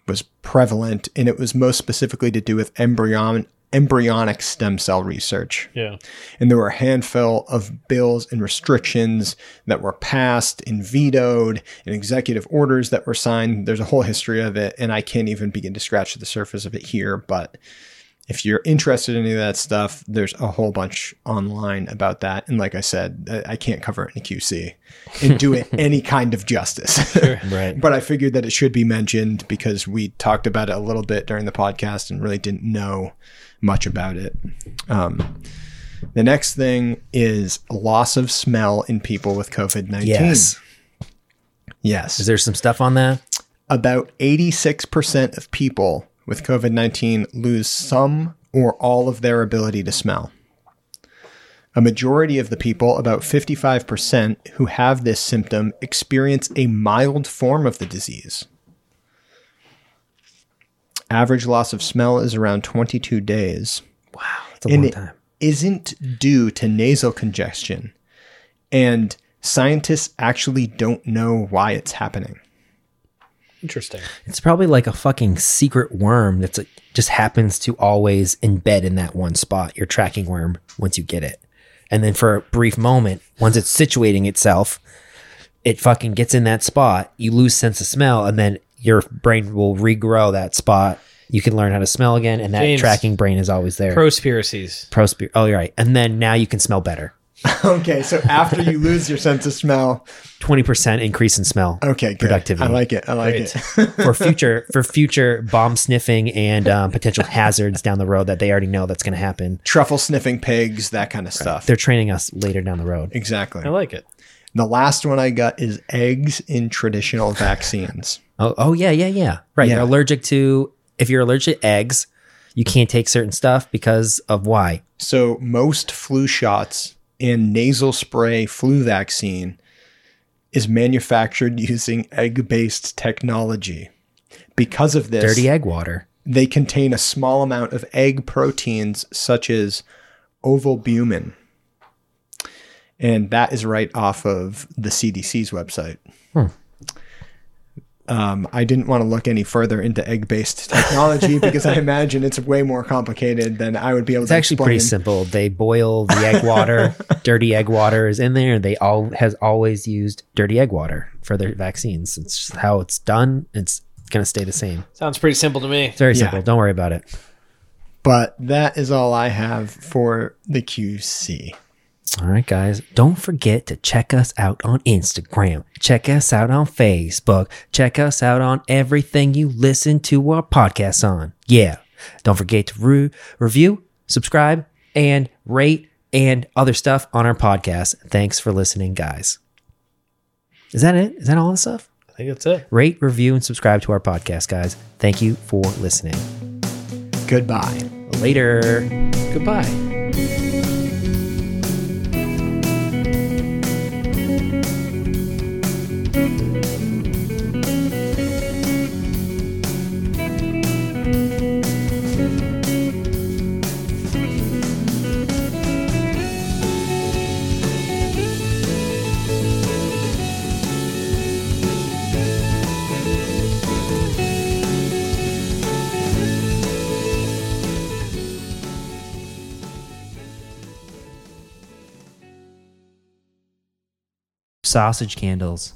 was prevalent, and it was most specifically to do with embryonic stem cell research. Yeah. And there were a handful of bills and restrictions that were passed and vetoed and executive orders that were signed. There's a whole history of it, and I can't even begin to scratch the surface of it here. But if you're interested in any of that stuff, there's a whole bunch online about that. And like I said, I can't cover it in QC and do it any kind of justice. Sure. Right. But I figured that it should be mentioned because we talked about it a little bit during the podcast and really didn't know much about it. The next thing is loss of smell in people with COVID-19. Yes. Is there some stuff on that? About 86% of people with COVID-19 lose some or all of their ability to smell. A majority of the people, about 55%, who have this symptom experience a mild form of the disease. Average loss of smell is around 22 days. Wow, that's a long time. It isn't due to nasal congestion, and scientists actually don't know why it's happening. Interesting. It's probably like a fucking secret worm that's just happens to always embed in that one spot, your tracking worm, once you get it. And then for a brief moment, once it's situating itself, it fucking gets in that spot, you lose sense of smell, and then your brain will regrow that spot. You can learn how to smell again, and that James, tracking brain is always there. Prospiracies. Oh, you're right. And then now you can smell better. Okay, so after you lose your sense of smell, 20% increase in smell. Okay, good. Productivity. I like it. for future bomb sniffing and potential hazards down the road that they already know that's going to happen. Truffle sniffing pigs, that kind of stuff. They're training us later down the road. Exactly. I like it. The last one I got is eggs in traditional vaccines. Oh yeah. Right. Yeah. You're allergic to, if you're allergic to eggs, you can't take certain stuff because of why? So most flu shots and nasal spray flu vaccine is manufactured using egg-based technology. Because of this, dirty egg water. They contain a small amount of egg proteins such as ovalbumin. And that is right off of the CDC's website. Hmm. I didn't want to look any further into egg-based technology because I imagine it's way more complicated than I would be able to explain. It's actually pretty simple. They boil the egg water. Dirty egg water is in there. They has always used dirty egg water for their vaccines. It's how it's done. It's going to stay the same. Sounds pretty simple to me. It's very simple. Yeah. Don't worry about it. But that is all I have for the QC. All right, guys. Don't forget to check us out on Instagram. Check us out on Facebook. Check us out on everything you listen to our podcasts on. Yeah. Don't forget to review, subscribe, and rate, and other stuff on our podcast. Thanks for listening, guys. Is that it? Is that all the stuff? I think that's it. Rate, review, and subscribe to our podcast, guys. Thank you for listening. Goodbye. Later. Goodbye. Sausage candles.